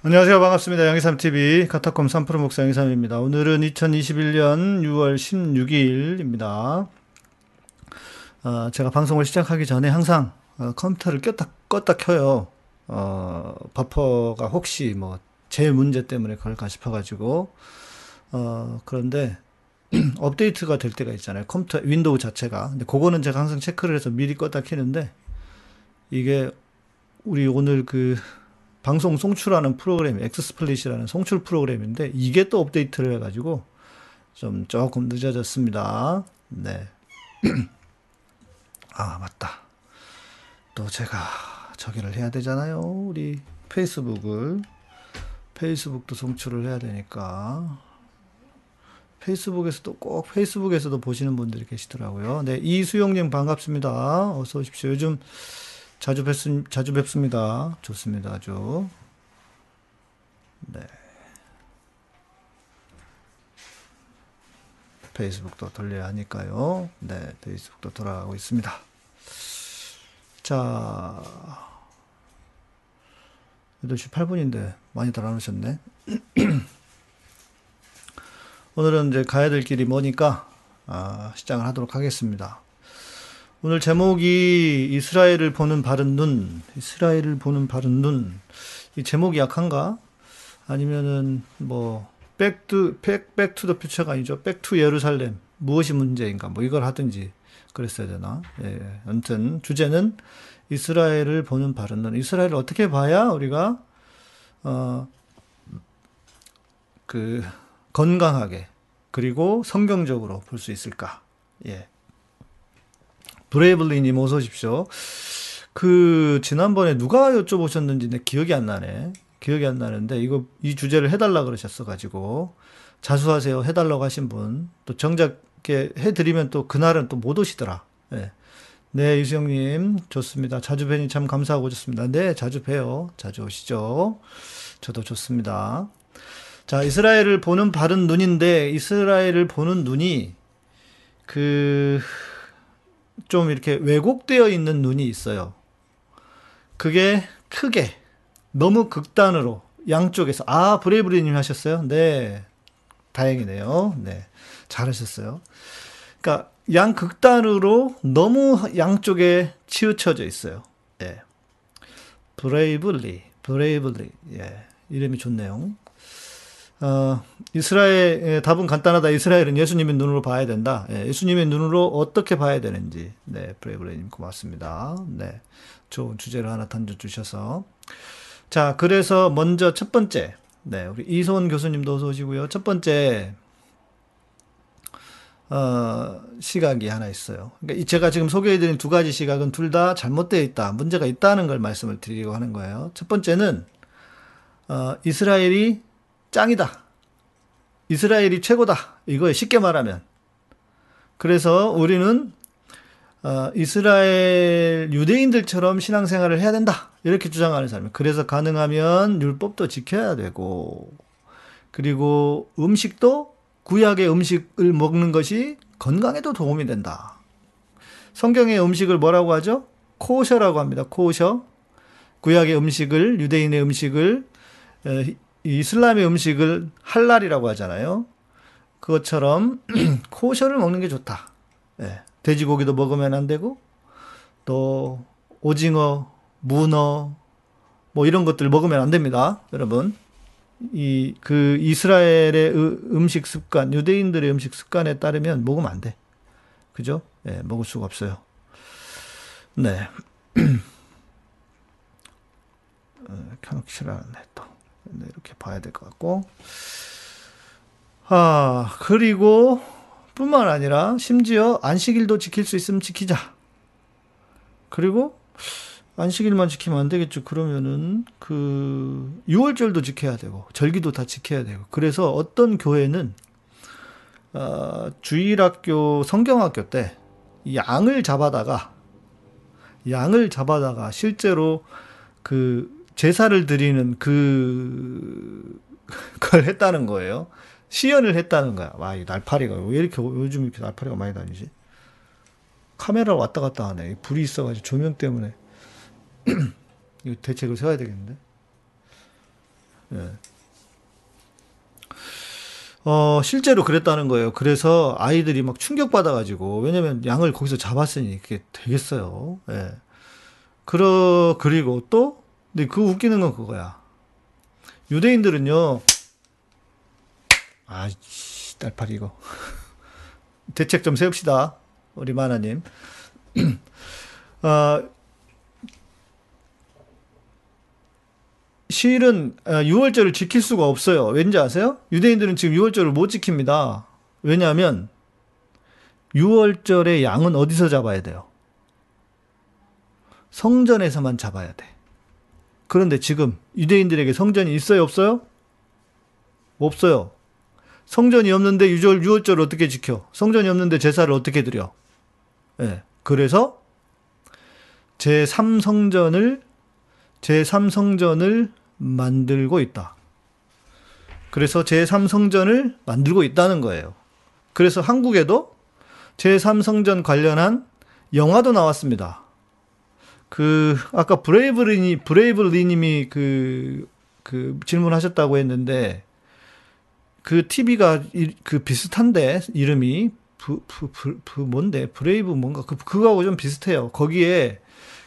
안녕하세요. 반갑습니다. 양이삼 TV 카타콤 3프로 목사 양이삼입니다. 오늘은 2021년 6월 16일입니다. 제가 방송을 시작하기 전에 항상 컴퓨터를 껐다 켜요. 버퍼가 혹시 뭐 제 문제 때문에 그럴까 싶어가지고 그런데 업데이트가 될 때가 있잖아요. 컴퓨터 윈도우 자체가. 근데 그거는 제가 항상 체크를 해서 미리 껐다 켜는데 이게 우리 오늘 그 방송 송출하는 프로그램, 엑스플릿이라는 송출 프로그램인데 이게 또 업데이트를 해가지고 좀 조금 늦어졌습니다. 네. 아 맞다. 또 제가 저기를 해야 되잖아요. 우리 페이스북도 송출을 해야 되니까 페이스북에서도 꼭 페이스북에서도 보시는 분들이 계시더라고요. 네, 이수영님 반갑습니다. 어서 오십시오. 요즘 자주 뵙습니다. 좋습니다. 아주. 네. 페이스북도 돌려야 하니까요. 네. 페이스북도 돌아가고 있습니다. 자. 8시 8분인데 많이 달아놓으셨네. 오늘은 이제 가야 될 길이 머니까, 시작을 하도록 하겠습니다. 오늘 제목이 이스라엘을 보는 바른 눈. 이 제목이 약한가? 아니면은 뭐 백투 더 퓨처가 아니죠. 백투 예루살렘. 무엇이 문제인가? 뭐 이걸 하든지 그랬어야 되나? 예. 아무튼 주제는 이스라엘을 보는 바른 눈. 이스라엘을 어떻게 봐야 우리가 그 건강하게 그리고 성경적으로 볼 수 있을까? 예. 브레이블리 님 어서 오십시오. 그 지난번에 누가 여쭤보셨는지 내 기억이 안 나네. 기억이 안 나는데 이거 이 주제를 해달라 그러셨어 가지고 자수하세요 해달라고 하신 분 또 정작 이렇게 해드리면 또 그날은 또 못 오시더라. 네, 네 유수형님 좋습니다. 자주 뵈니 참 감사하고 좋습니다. 네 자주 뵈요. 자주 오시죠. 저도 좋습니다. 자 이스라엘을 보는 바른 눈인데 이스라엘을 보는 눈이 그 좀 이렇게 왜곡되어 있는 눈이 있어요. 그게 크게 너무 극단으로 양쪽에서 브레이브리님 하셨어요? 네 다행이네요. 네 잘하셨어요. 그러니까 양극단으로 너무 양쪽에 치우쳐져 있어요. 예. 브레이블리 예 이름이 좋네요. 이스라엘, 예, 답은 간단하다. 이스라엘은 예수님의 눈으로 봐야 된다. 예, 예수님의 눈으로 어떻게 봐야 되는지. 네, 브레이블레님 고맙습니다. 네, 좋은 주제를 하나 던져주셔서. 자, 그래서 먼저 첫 번째. 네, 우리 이소원 교수님도 어서 오시고요. 첫 번째, 시각이 하나 있어요. 그러니까 제가 지금 소개해드린 두 가지 시각은 둘 다 잘못되어 있다. 문제가 있다는 걸 말씀을 드리려고 하는 거예요. 첫 번째는, 이스라엘이 짱이다. 이스라엘이 최고다. 이거에 쉽게 말하면. 그래서 우리는 이스라엘 유대인들처럼 신앙생활을 해야 된다. 이렇게 주장하는 사람이에요. 그래서 가능하면 율법도 지켜야 되고 그리고 음식도 구약의 음식을 먹는 것이 건강에도 도움이 된다. 성경의 음식을 뭐라고 하죠? 코셔라고 합니다. 코셔. 구약의 음식을 유대인의 음식을 이슬람의 음식을 할랄이라고 하잖아요. 그것처럼 코셔를 먹는 게 좋다. 예, 돼지고기도 먹으면 안 되고 또 오징어, 문어 뭐 이런 것들 먹으면 안 됩니다. 여러분 그 이스라엘의 음식 습관, 유대인들의 음식 습관에 따르면 먹으면 안 돼. 그죠? 예, 먹을 수가 없어요. 네, 켜놓기 싫어하네 또. 네, 이렇게 봐야 될 것 같고 그리고 뿐만 아니라 심지어 안식일도 지킬 수 있으면 지키자. 그리고 안식일만 지키면 안 되겠죠. 그러면은 그 유월절도 지켜야 되고 절기도 다 지켜야 되고 그래서 어떤 교회는 주일학교 성경학교 때 양을 잡아다가 실제로 그 제사를 드리는 그걸 했다는 거예요. 시연을 했다는 거야. 와, 이 날파리가 왜 이렇게 요즘 이렇게 날파리가 많이 다니지? 카메라 왔다 갔다 하네. 불이 있어가지고 조명 때문에 이거 대책을 세워야 되겠는데. 예. 실제로 그랬다는 거예요. 그래서 아이들이 막 충격받아가지고, 왜냐면 양을 거기서 잡았으니 이게 되겠어요. 예. 그리고 또, 근데 그 웃기는 건 그거야. 유대인들은요, 아이씨, 딸팔이 이거. 대책 좀 세웁시다. 우리 만화님. 실은 유월절을 지킬 수가 없어요. 왠지 아세요? 유대인들은 지금 유월절을 못 지킵니다. 왜냐하면 유월절에 양은 어디서 잡아야 돼요? 성전에서만 잡아야 돼. 그런데 지금 유대인들에게 성전이 있어요? 없어요? 없어요. 성전이 없는데 유월절을 어떻게 지켜? 성전이 없는데 제사를 어떻게 드려? 예. 그래서 제3성전을 만들고 있다. 그래서 제3성전을 만들고 있다는 거예요. 그래서 한국에도 제3성전 관련한 영화도 나왔습니다. 아까 브레이블리 님이 질문하셨다고 했는데, 그 TV가 그 비슷한데, 이름이. 뭔데? 브레이브 뭔가? 그거하고 좀 비슷해요. 거기에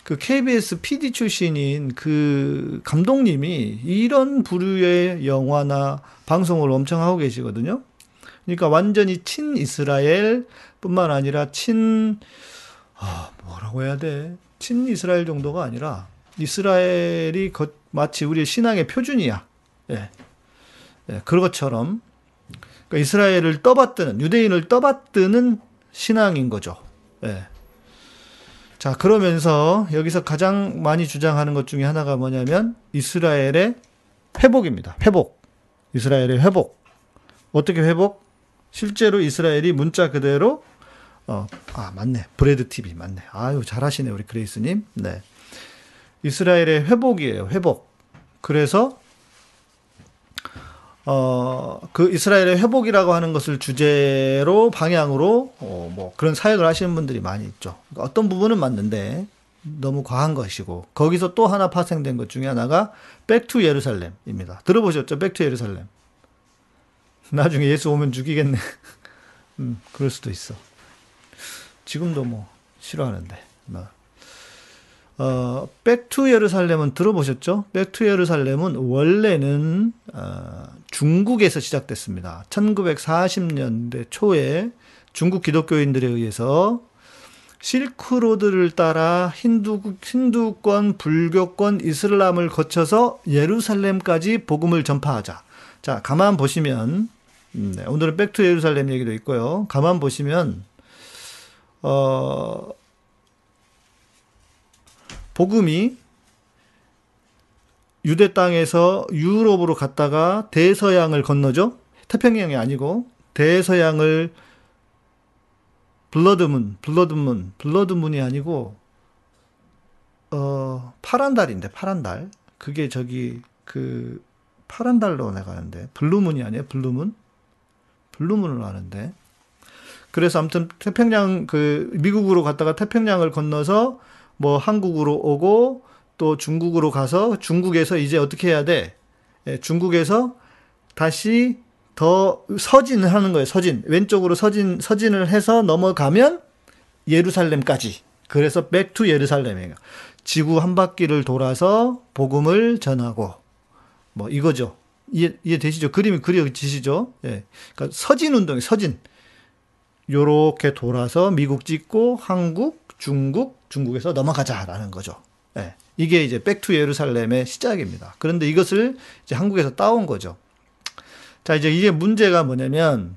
그 KBS PD 출신인 그 감독님이 이런 부류의 영화나 방송을 엄청 하고 계시거든요. 그러니까 완전히 친 이스라엘 뿐만 아니라 뭐라고 해야 돼? 친 이스라엘 정도가 아니라 이스라엘이 마치 우리의 신앙의 표준이야. 예. 예, 그것처럼. 그러니까 이스라엘을 유대인을 떠받드는 신앙인 거죠. 예. 자, 그러면서 여기서 가장 많이 주장하는 것 중에 하나가 뭐냐면 이스라엘의 회복입니다. 회복. 이스라엘의 회복. 어떻게 회복? 실제로 이스라엘이 문자 그대로 맞네. 브레드 TV 맞네. 아유, 잘하시네 우리 그레이스 님. 네. 이스라엘의 회복이에요. 회복. 그래서 그 이스라엘의 회복이라고 하는 것을 주제로 방향으로 그런 사역을 하시는 분들이 많이 있죠. 그러니까 어떤 부분은 맞는데 너무 과한 것이고, 거기서 또 하나 파생된 것 중에 하나가 백투 예루살렘입니다. 들어보셨죠? 백투 예루살렘. 나중에 예수 오면 죽이겠네. 그럴 수도 있어. 지금도 싫어하는데. 백투 예루살렘은 들어보셨죠? 백투 예루살렘은 원래는 중국에서 시작됐습니다. 1940년대 초에 중국 기독교인들에 의해서 실크로드를 따라 힌두권, 불교권, 이슬람을 거쳐서 예루살렘까지 복음을 전파하자. 자, 가만 보시면 오늘은 백투 예루살렘 얘기도 있고요. 가만 보시면 복음이 유대 땅에서 유럽으로 갔다가 대서양을 건너죠. 태평양이 아니고 대서양을 블러드문이 아니고 파란 달인데, 파란 달. 그게 파란 달로 나가는데 블루문이 아니에요? 블루문? 블루문으로 아는데. 그래서 아무튼 태평양 미국으로 갔다가 태평양을 건너서 한국으로 오고, 또 중국으로 가서, 중국에서 이제 어떻게 해야 돼? 예, 중국에서 다시 더 서진을 하는 거예요. 서진. 왼쪽으로 서진을 해서 넘어가면 예루살렘까지. 그래서 백투 예루살렘이에요. 지구 한 바퀴를 돌아서 복음을 전하고, 이거죠. 이해되시죠? 그림이 그려지시죠? 예. 그러니까 서진 운동이에요. 서진. 요렇게 돌아서 미국 찍고, 한국, 중국에서 넘어가자라는 거죠. 예. 이게 이제 백투 예루살렘의 시작입니다. 그런데 이것을 이제 한국에서 따온 거죠. 자, 이제 이게 문제가 뭐냐면,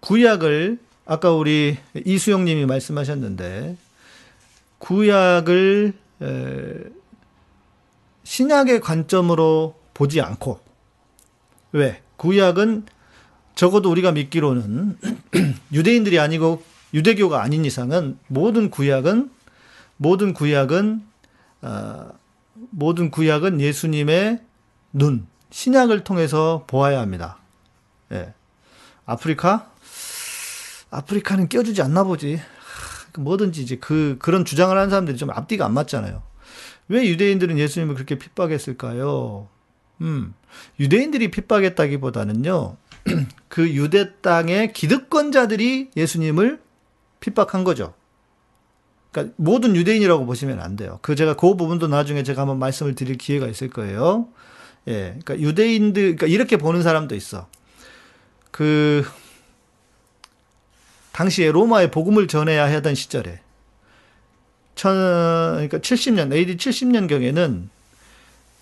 구약을, 아까 우리 이수영 님이 말씀하셨는데, 구약을 신약의 관점으로 보지 않고, 왜? 구약은 적어도 우리가 믿기로는 유대인들이 아니고 유대교가 아닌 이상은 모든 구약은 예수님의 신약을 통해서 보아야 합니다. 예. 아프리카는 껴주지 않나 보지. 뭐든지 이제 그런 주장을 하는 사람들이 좀 앞뒤가 안 맞잖아요. 왜 유대인들은 예수님을 그렇게 핍박했을까요? 유대인들이 핍박했다기보다는요, 그 유대 땅의 기득권자들이 예수님을 핍박한 거죠. 그러니까 모든 유대인이라고 보시면 안 돼요. 그 부분도 나중에 제가 한번 말씀을 드릴 기회가 있을 거예요. 예. 그러니까 그러니까 이렇게 보는 사람도 있어. 당시에 로마에 복음을 전해야 하던 시절에, 그러니까 70년, AD 70년경에는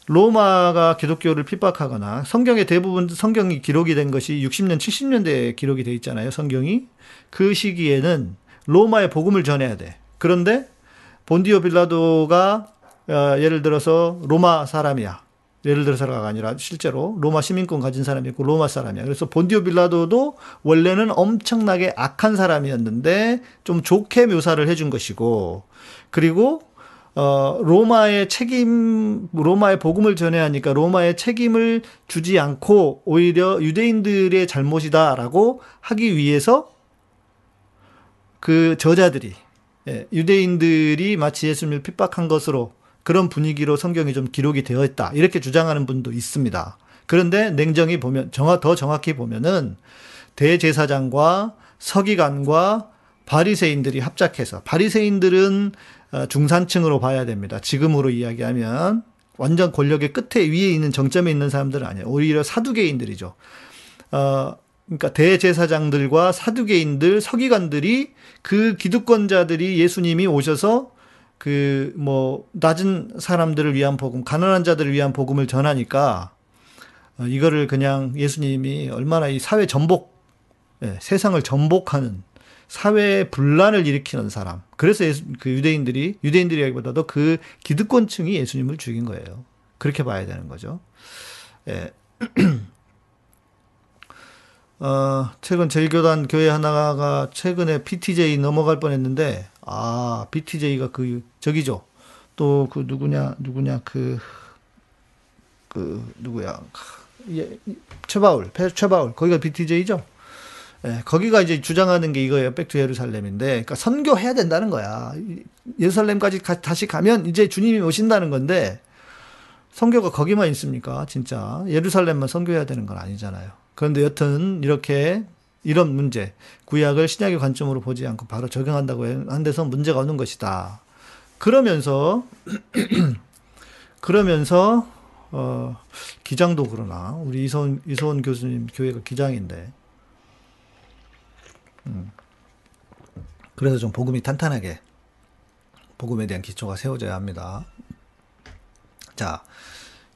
로마가 기독교를 핍박하거나, 성경의 대부분 성경이 기록이 된 것이 60년, 70년대에 기록이 돼 있잖아요, 성경이. 그 시기에는 로마에 복음을 전해야 돼. 그런데 본디오 빌라도가 예를 들어서 로마 사람이야. 예를 들어서가 아니라 실제로 로마 시민권 가진 사람이 있고 로마 사람이야. 그래서 본디오 빌라도도 원래는 엄청나게 악한 사람이었는데 좀 좋게 묘사를 해준 것이고, 그리고 로마의 복음을 전해야 하니까 로마의 책임을 주지 않고 오히려 유대인들의 잘못이다라고 하기 위해서 그 저자들이, 유대인들이 마치 예수님을 핍박한 것으로, 그런 분위기로 성경이 좀 기록이 되어 있다, 이렇게 주장하는 분도 있습니다. 그런데 냉정히 보면, 더 정확히 보면은 대제사장과 서기관과 바리새인들이 합작해서, 바리새인들은 중산층으로 봐야 됩니다. 지금으로 이야기하면 완전 권력의 끝에, 위에 있는 정점에 있는 사람들은 아니에요. 오히려 사두개인들이죠. 그러니까 대제사장들과 사두개인들, 서기관들이, 그 기득권자들이 예수님이 오셔서 낮은 사람들을 위한 복음, 가난한 자들을 위한 복음을 전하니까, 이거를 그냥 예수님이 얼마나 이 사회 전복, 세상을 전복하는, 사회의 분란을 일으키는 사람. 그래서 유대인들이라기보다도 그 기득권층이 예수님을 죽인 거예요. 그렇게 봐야 되는 거죠. 예. 최근 제일교단 교회 하나가 최근에 PTJ 넘어갈 뻔했는데, BTJ가 저기죠. 또 누구야? 최바울. 거기가 BTJ죠? 예, 거기가 이제 주장하는 게 이거예요. 백투 예루살렘인데, 그러니까 선교해야 된다는 거야. 예루살렘까지 다시 가면 이제 주님이 오신다는 건데, 선교가 거기만 있습니까? 진짜. 예루살렘만 선교해야 되는 건 아니잖아요. 그런데 여튼 이런 문제, 구약을 신약의 관점으로 보지 않고 바로 적용한다고 한 데서 문제가 오는 것이다. 그러면서 기장도 그러나, 우리 이소원 교수님 교회가 기장인데, 그래서 좀 복음이 탄탄하게, 복음에 대한 기초가 세워져야 합니다. 자,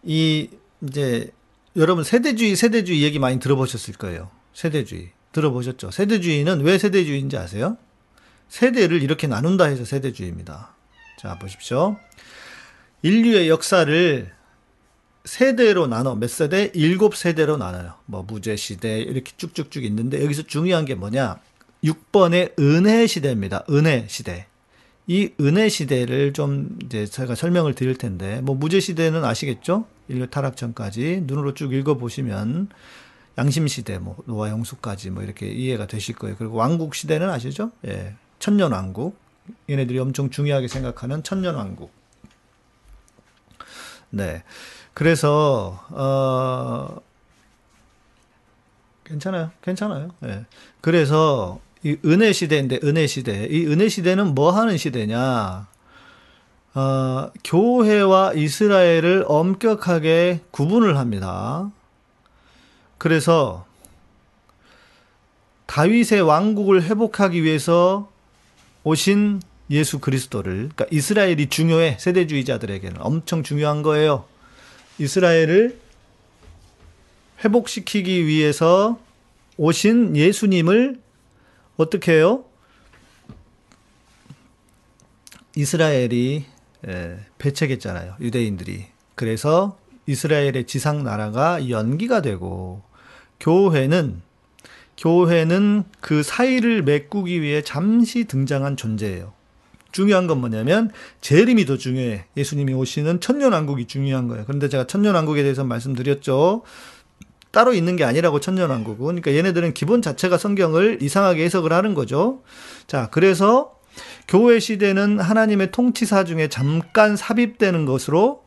이제 여러분 세대주의 얘기 많이 들어보셨을 거예요. 세대주의 들어보셨죠? 세대주의는 왜 세대주의인지 아세요? 세대를 이렇게 나눈다 해서 세대주의입니다. 자, 보십시오. 인류의 역사를 세대로 나눠. 몇 세대? 7세대로 나눠요. 무제시대 이렇게 쭉쭉쭉 있는데, 여기서 중요한 게 뭐냐? 6번의 은혜시대입니다. 은혜시대. 이 은혜시대를 좀 이제 제가 설명을 드릴 텐데, 무제시대는 아시겠죠? 인류 타락 전까지 눈으로 쭉 읽어보시면 양심시대, 노아 홍수까지 이렇게 이해가 되실 거예요. 그리고 왕국시대는 아시죠? 예, 천년왕국. 얘네들이 엄청 중요하게 생각하는 천년왕국. 네. 그래서 괜찮아요. 예. 그래서 이 은혜시대인데, 이 은혜시대는 뭐 하는 시대냐? 교회와 이스라엘을 엄격하게 구분을 합니다. 그래서 다윗의 왕국을 회복하기 위해서 오신 예수 그리스도를, 그러니까 이스라엘이 중요해. 세대주의자들에게는 엄청 중요한 거예요. 이스라엘을 회복시키기 위해서 오신 예수님을 어떻게 해요? 이스라엘이 배척했잖아요, 유대인들이. 그래서 이스라엘의 지상 나라가 연기가 되고, 교회는 그 사이를 메꾸기 위해 잠시 등장한 존재예요. 중요한 건 뭐냐면 재림이 더 중요해. 예수님이 오시는 천년왕국이 중요한 거예요. 그런데 제가 천년왕국에 대해서 말씀드렸죠. 따로 있는 게 아니라고, 천년왕국은. 그러니까 얘네들은 기본 자체가 성경을 이상하게 해석을 하는 거죠. 자, 그래서 교회 시대는 하나님의 통치사 중에 잠깐 삽입되는 것으로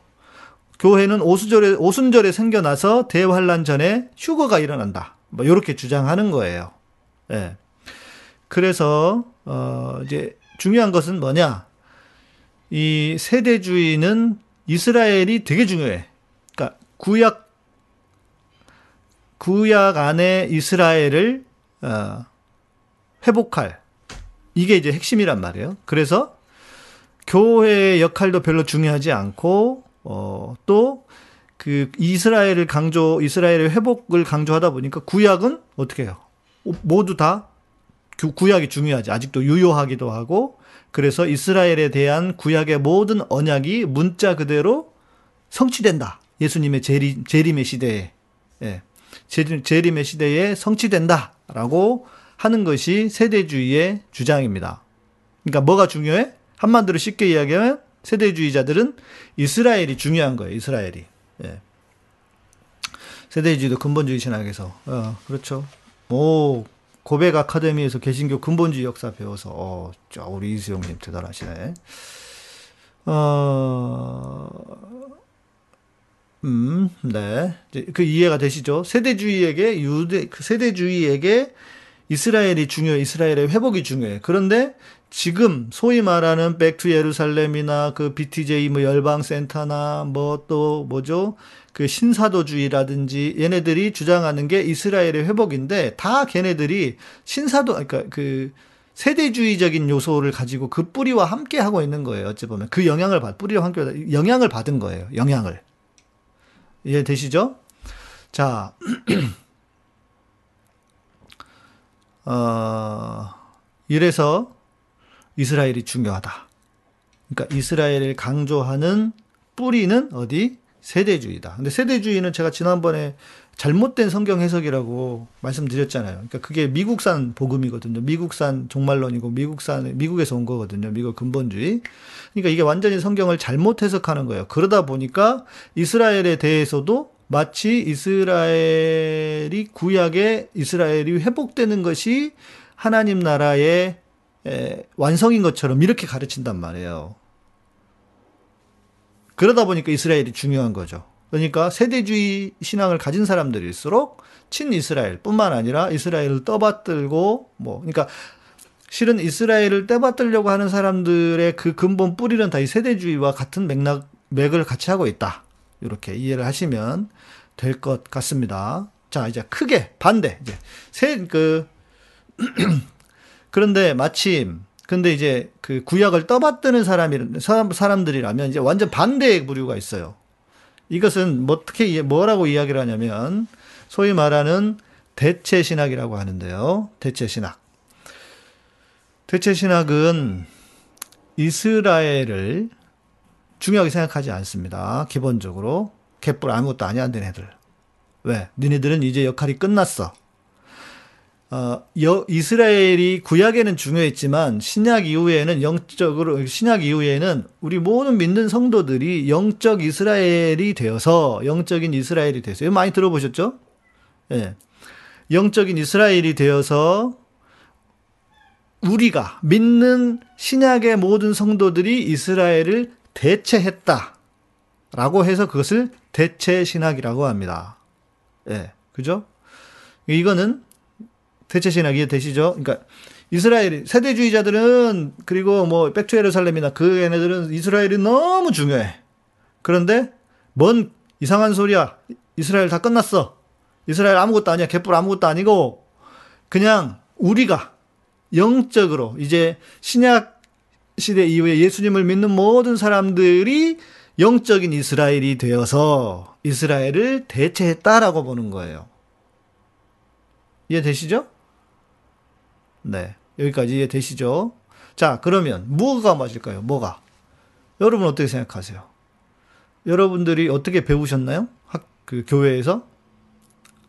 교회는 오순절에 생겨나서 대환란 전에 휴거가 일어난다. 뭐 이렇게 주장하는 거예요. 예. 그래서 이제 중요한 것은 뭐냐? 이 세대주의는 이스라엘이 되게 중요해. 그러니까 구약 안에 이스라엘을 회복할, 이게 이제 핵심이란 말이에요. 그래서 교회의 역할도 별로 중요하지 않고 또 그 이스라엘의 회복을 강조하다 보니까 구약은 어떻게 해요? 모두 다 구약이 중요하지. 아직도 유효하기도 하고. 그래서 이스라엘에 대한 구약의 모든 언약이 문자 그대로 성취된다. 예수님의 재림의 시대에. 예. 재림의 시대에 성취된다라고 하는 것이 세대주의의 주장입니다. 그러니까 뭐가 중요해? 한마디로 쉽게 이야기하면 세대주의자들은 이스라엘이 중요한 거예요. 이스라엘이. 예. 세대주의도 근본주의 신학에서. 그렇죠. 오, 고백 아카데미에서 개신교 근본주의 역사 배워서 우리 이수영님 대단하시네. 네. 그 이해가 되시죠? 세대주의에게 이스라엘이 중요해. 이스라엘의 회복이 중요해. 그런데 지금 소위 말하는 백투 예루살렘이나 그 BTJ 뭐 열방센터나 뭐 또 뭐죠? 그 신사도주의라든지 얘네들이 주장하는 게 이스라엘의 회복인데 다 걔네들이 그러니까 그 세대주의적인 요소를 가지고 그 뿌리와 함께 하고 있는 거예요. 어찌 보면 그 뿌리와 함께 영향을 받은 거예요. 영향을. 이해되시죠? 자, 이래서 이스라엘이 중요하다. 그러니까 이스라엘을 강조하는 뿌리는 어디? 세대주의다. 근데 세대주의는 제가 지난번에 잘못된 성경 해석이라고 말씀드렸잖아요. 그러니까 그게 미국산 복음이거든요. 미국산 종말론이고 미국에서 온 거거든요. 미국 근본주의. 그러니까 이게 완전히 성경을 잘못 해석하는 거예요. 그러다 보니까 이스라엘에 대해서도 마치 이스라엘이 구약에 이스라엘이 회복되는 것이 하나님 나라의 완성인 것처럼 이렇게 가르친단 말이에요. 그러다 보니까 이스라엘이 중요한 거죠. 그러니까 세대주의 신앙을 가진 사람들일수록 친이스라엘 뿐만 아니라 이스라엘을 떠받들고 그러니까 실은 이스라엘을 떠받들려고 하는 사람들의 그 근본 뿌리는 다 이 세대주의와 같은 맥을 같이 하고 있다. 이렇게 이해를 하시면 될 것 같습니다. 자, 이제 크게 반대. 이제 그런데 마침 이제 그 구약을 떠받드는 사람들이라면 이제 완전 반대의 부류가 있어요. 이것은 뭐라고 이야기를 하냐면 소위 말하는 대체 신학이라고 하는데요. 대체 신학. 대체 신학은 이스라엘을 중요하게 생각하지 않습니다. 기본적으로 개뿔 아무것도 아니야 된 애들. 왜? 니네들은 이제 역할이 끝났어. 이스라엘이 구약에는 중요했지만 신약 이후에는 우리 모든 믿는 성도들이 영적인 이스라엘이 되어서, 이거 많이 들어보셨죠? 예. 영적인 이스라엘이 되어서 우리가 믿는 신약의 모든 성도들이 이스라엘을 대체했다라고 해서 그것을 대체 신학이라고 합니다. 예. 그죠? 이거는 대체 신학 이해되시죠? 그러니까 이스라엘 세대주의자들은 그리고 뭐 백투 예루살렘이나 그 얘네들은 이스라엘이 너무 중요해. 그런데 뭔 이상한 소리야. 이스라엘 다 끝났어. 이스라엘 아무것도 아니야. 개뿔 아무것도 아니고 그냥 우리가 영적으로 이제 신약 시대 이후에 예수님을 믿는 모든 사람들이 영적인 이스라엘이 되어서 이스라엘을 대체했다라고 보는 거예요. 이해되시죠? 네, 여기까지 이해되시죠? 자, 그러면 뭐가 맞을까요? 뭐가? 여러분 어떻게 생각하세요? 여러분들이 어떻게 배우셨나요? 교회에서?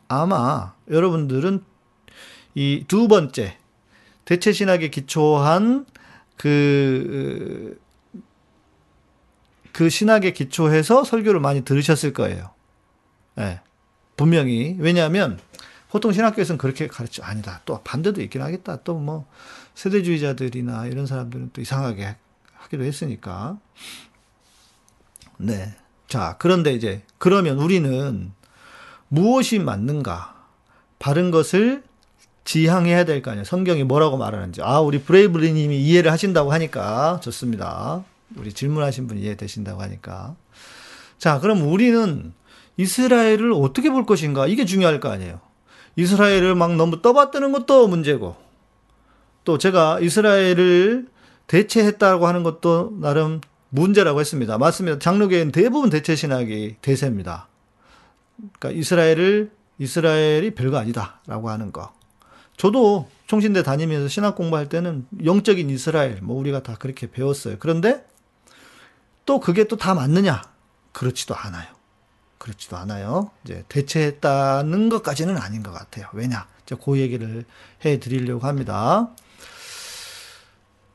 아마 여러분들은 이 두 번째 대체 신학에 기초한 그 신학에 기초해서 설교를 많이 들으셨을 거예요. 네, 분명히. 왜냐하면 보통 신학교에서는 그렇게 가르쳐. 아니다. 또 반대도 있긴 하겠다. 또 뭐 세대주의자들이나 이런 사람들은 또 이상하게 하기도 했으니까. 네. 자, 그런데 이제 그러면 우리는 무엇이 맞는가? 바른 것을 지향해야 될 거 아니에요. 성경이 뭐라고 말하는지. 아, 우리 브레이블리 님이 이해를 하신다고 하니까 좋습니다. 우리 질문하신 분 이해되신다고 하니까. 자, 그럼 우리는 이스라엘을 어떻게 볼 것인가? 이게 중요할 거 아니에요. 이스라엘을 막 너무 떠받드는 것도 문제고, 또 제가 이스라엘을 대체했다고 하는 것도 나름 문제라고 했습니다. 맞습니다. 장로계는 대부분 대체 신학이 대세입니다. 그러니까 이스라엘이 별거 아니다라고 하는 거. 저도 총신대 다니면서 신학 공부할 때는 영적인 이스라엘, 뭐 우리가 다 그렇게 배웠어요. 그런데 또 그게 또 다 맞느냐? 그렇지도 않아요. 그렇지도 않아요. 이제 대체했다는 것까지는 아닌 것 같아요. 왜냐? 제가 그 얘기를 해드리려고 합니다.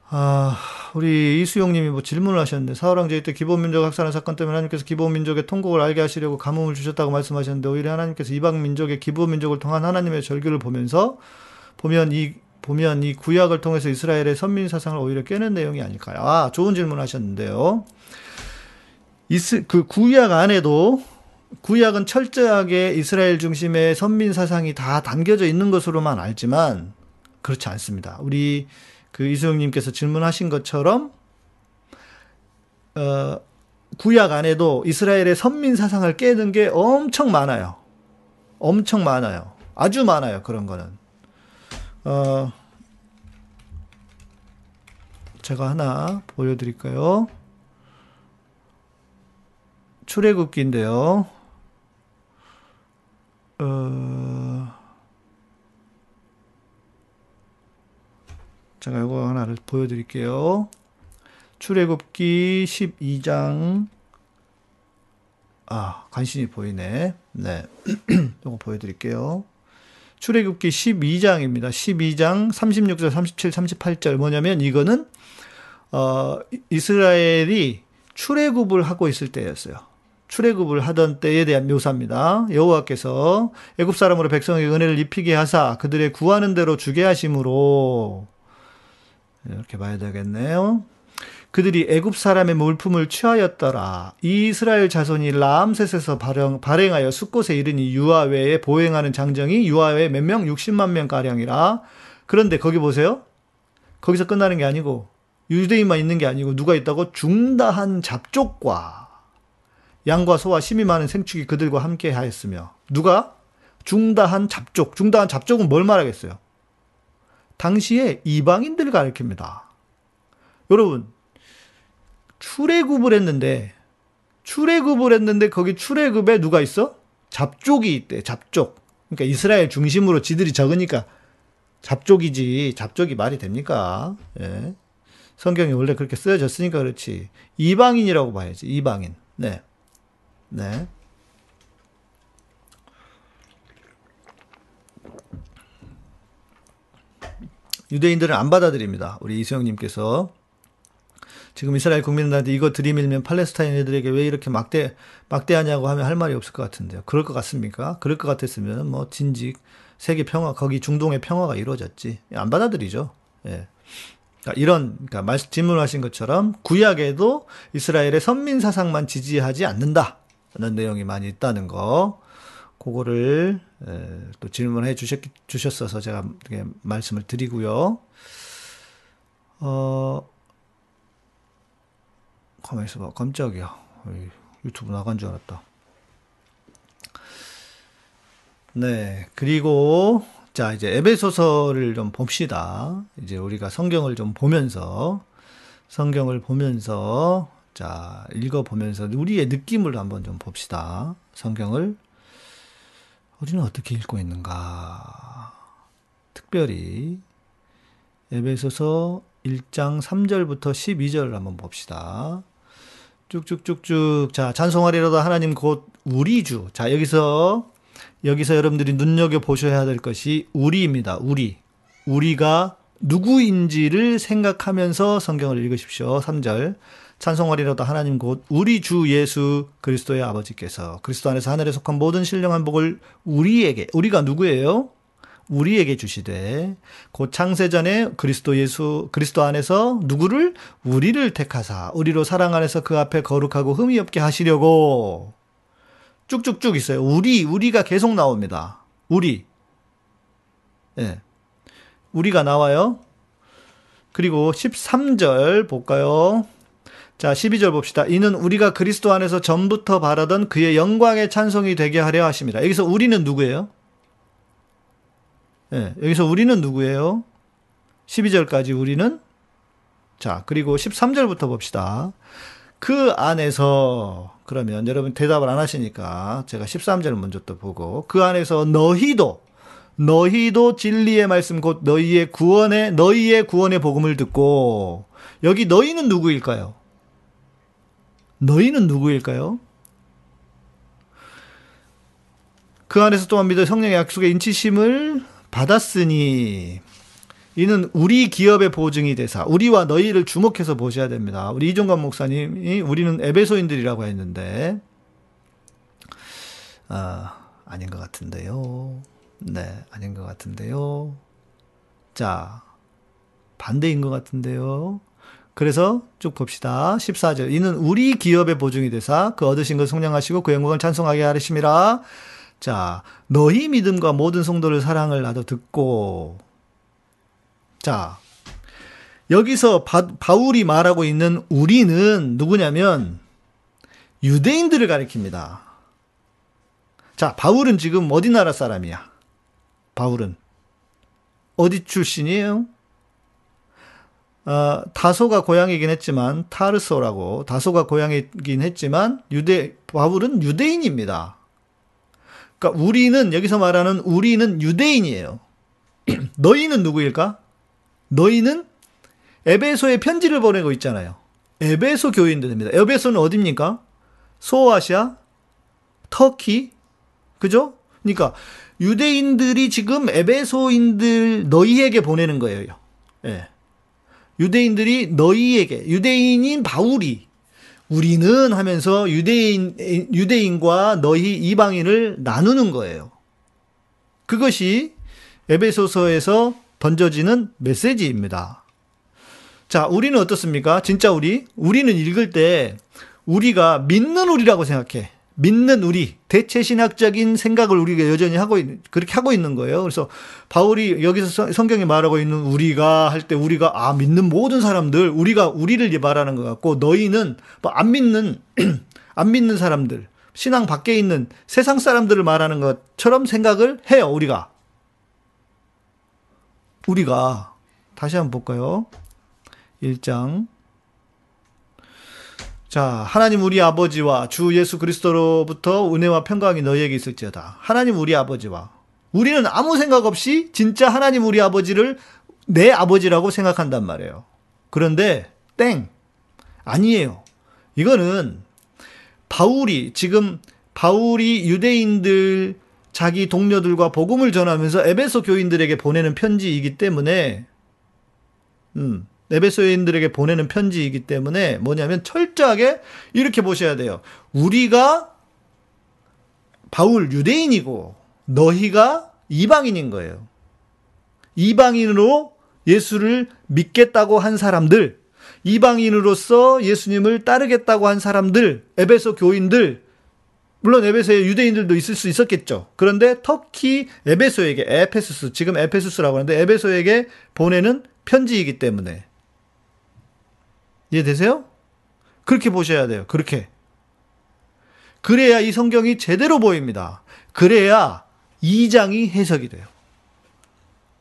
아, 우리 이수영님이 뭐 질문을 하셨는데, 사울왕 제위 때 기본민족 학살한 사건 때문에 하나님께서 기본민족의 통곡을 알게 하시려고 가뭄을 주셨다고 말씀하셨는데, 오히려 하나님께서 이방민족의 기본민족을 통한 하나님의 절규를 보면 이 구약을 통해서 이스라엘의 선민사상을 오히려 깨는 내용이 아닐까요? 아, 좋은 질문 하셨는데요. 그 구약 안에도, 구약은 철저하게 이스라엘 중심의 선민 사상이 다 담겨져 있는 것으로만 알지만 그렇지 않습니다. 우리 그 이수영님께서 질문하신 것처럼 구약 안에도 이스라엘의 선민 사상을 깨는 게 엄청 많아요. 엄청 많아요. 아주 많아요. 그런 거는 제가 하나 보여드릴까요? 출애굽기인데요. 제가 이거 하나를 보여드릴게요. 출애굽기 12장. 아, 간신히 보이네. 네. 이거 보여드릴게요. 출애굽기 12장입니다. 12장 36절, 37, 38절. 뭐냐면 이거는 이스라엘이 출애굽을 하고 있을 때였어요. 출애굽을 하던 때에 대한 묘사입니다. 여호와께서 애굽 사람으로 백성에게 은혜를 입히게 하사 그들의 구하는 대로 주게 하심으로, 이렇게 봐야 되겠네요. 그들이 애굽 사람의 물품을 취하였더라. 이스라엘 자손이 라암셋에서 발행하여 숫곳에 이르니 유아 외에 보행하는 장정이 유아 외에 몇 명? 60만 명가량이라. 그런데 거기 보세요. 거기서 끝나는 게 아니고, 유대인만 있는 게 아니고 누가 있다고? 중다한 잡족과 양과 소와 심이 많은 생축이 그들과 함께 하였으며. 누가? 중다한 잡족. 중다한 잡족은 뭘 말하겠어요? 당시에 이방인들을 가리킵니다. 여러분, 출애굽을 했는데 거기 출애굽에 누가 있어? 잡족이 있대. 잡족. 그러니까 이스라엘 중심으로 지들이 적으니까 잡족이지. 잡족이 말이 됩니까? 예. 성경이 원래 그렇게 쓰여졌으니까 그렇지. 이방인이라고 봐야지. 이방인. 네. 네. 유대인들은 안 받아들입니다. 우리 이수영님께서 지금 이스라엘 국민들한테 이거 들이밀면 팔레스타인 애들에게 왜 이렇게 막대하냐고 하면 할 말이 없을 것 같은데요. 그럴 것 같습니까? 그럴 것 같았으면 뭐 진즉 세계 평화, 거기 중동의 평화가 이루어졌지. 안 받아들이죠. 예. 그러니까 질문하신 것처럼 구약에도 이스라엘의 선민 사상만 지지하지 않는다라는 내용이 많이 있다는 거, 그거를 또 질문해 주셨어서 제가 말씀을 드리고요. 가만히 있어봐. 깜짝이야. 유튜브 나간 줄 알았다. 네, 그리고. 자, 이제 에베소서를 좀 봅시다. 이제 우리가 성경을 좀 보면서, 자, 읽어보면서 우리의 느낌을 한번 좀 봅시다. 성경을 우리는 어떻게 읽고 있는가. 특별히 에베소서 1장 3절부터 12절을 한번 봅시다. 쭉쭉쭉쭉. 자, 찬송하리로다 하나님 곧 우리 주. 자, 여기서 여러분들이 눈여겨보셔야 될 것이 우리입니다. 우리가 누구인지를 생각하면서 성경을 읽으십시오. 3절. 찬송하리로다 하나님 곧 우리 주 예수 그리스도의 아버지께서 그리스도 안에서 하늘에 속한 모든 신령한 복을 우리에게. 우리가 누구예요? 우리에게 주시되 곧 창세전에 그리스도 안에서 누구를 우리를 택하사 우리로 사랑 안에서 그 앞에 거룩하고 흠이 없게 하시려고. 쭉쭉쭉 있어요. 우리가 계속 나옵니다. 예. 우리가 나와요. 그리고 13절 볼까요? 자, 12절 봅시다. 이는 우리가 그리스도 안에서 전부터 바라던 그의 영광의 찬송이 되게 하려 하십니다. 여기서 우리는 누구예요? 예, 여기서 우리는 누구예요? 12절까지 우리는? 자, 그리고 13절부터 봅시다. 그 안에서, 그러면 여러분 대답을 안 하시니까 제가 13절 먼저 또 보고, 그 안에서 너희도 진리의 말씀 곧 너희의 구원의 복음을 듣고. 여기 너희는 누구일까요? 그 안에서 또한 믿어 성령의 약속의 인치심을 받았으니 이는 우리 기업의 보증이 되사. 우리와 너희를 주목해서 보셔야 됩니다. 우리 이종관 목사님이 우리는 에베소인들이라고 했는데 아닌 것 같은데요. 네, 아닌 것 같은데요. 자, 반대인 것 같은데요. 그래서 쭉 봅시다. 14절. 이는 우리 기업의 보증이 되사 그 얻으신 것 성량하시고 그 영광을 찬송하게 하리심이라. 자, 너희 믿음과 모든 성도를 사랑을 나도 듣고. 자, 여기서 바울이 말하고 있는 우리는 누구냐면 유대인들을 가리킵니다. 자, 바울은 지금 어디 나라 사람이야? 바울은 어디 출신이에요? 다소가 고향이긴 했지만 타르소라고 다소가 고향이긴 했지만 바울은 유대인입니다. 그러니까 우리는, 여기서 말하는 우리는 유대인이에요. 너희는 누구일까? 너희는 에베소에 편지를 보내고 있잖아요. 에베소 교인들입니다. 에베소는 어디입니까? 소아시아, 터키, 그죠? 그러니까 유대인들이 지금 에베소인들 너희에게 보내는 거예요. 예. 유대인들이 너희에게, 유대인인 바울이 우리는 하면서 유대인과 너희 이방인을 나누는 거예요. 그것이 에베소서에서 던져지는 메시지입니다. 자, 우리는 어떻습니까? 진짜 우리는 읽을 때 우리가 믿는 우리라고 생각해. 믿는 우리, 대체 신학적인 생각을 우리가 여전히 그렇게 하고 있는 거예요. 그래서 바울이 여기서 성경이 말하고 있는 우리가 할 때 우리가 믿는 모든 사람들, 우리가 우리를 말하는 것 같고, 너희는 뭐 안 믿는 사람들, 신앙 밖에 있는 세상 사람들을 말하는 것처럼 생각을 해요. 우리가 다시 한번 볼까요? 1장. 자, 하나님 우리 아버지와 주 예수 그리스도로부터 은혜와 평강이 너희에게 있을지어다. 하나님 우리 아버지와. 우리는 아무 생각 없이 진짜 하나님 우리 아버지를 내 아버지라고 생각한단 말이에요. 그런데 아니에요. 이거는 바울이 유대인들 자기 동료들과 복음을 전하면서 에베소 교인들에게 보내는 편지이기 때문에 에베소인들에게 보내는 편지이기 때문에 뭐냐면 철저하게 이렇게 보셔야 돼요. 우리가 바울 유대인이고 너희가 이방인인 거예요. 이방인으로 예수를 믿겠다고 한 사람들, 이방인으로서 예수님을 따르겠다고 한 사람들, 에베소 교인들, 물론 에베소에 유대인들도 있을 수 있었겠죠. 그런데 터키 에베소에게, 에페소스, 지금 에페소스라고 하는데 에베소에게 보내는 편지이기 때문에. 이해되세요? 그렇게 보셔야 돼요. 그렇게. 그래야 이 성경이 제대로 보입니다. 그래야 2장이 해석이 돼요.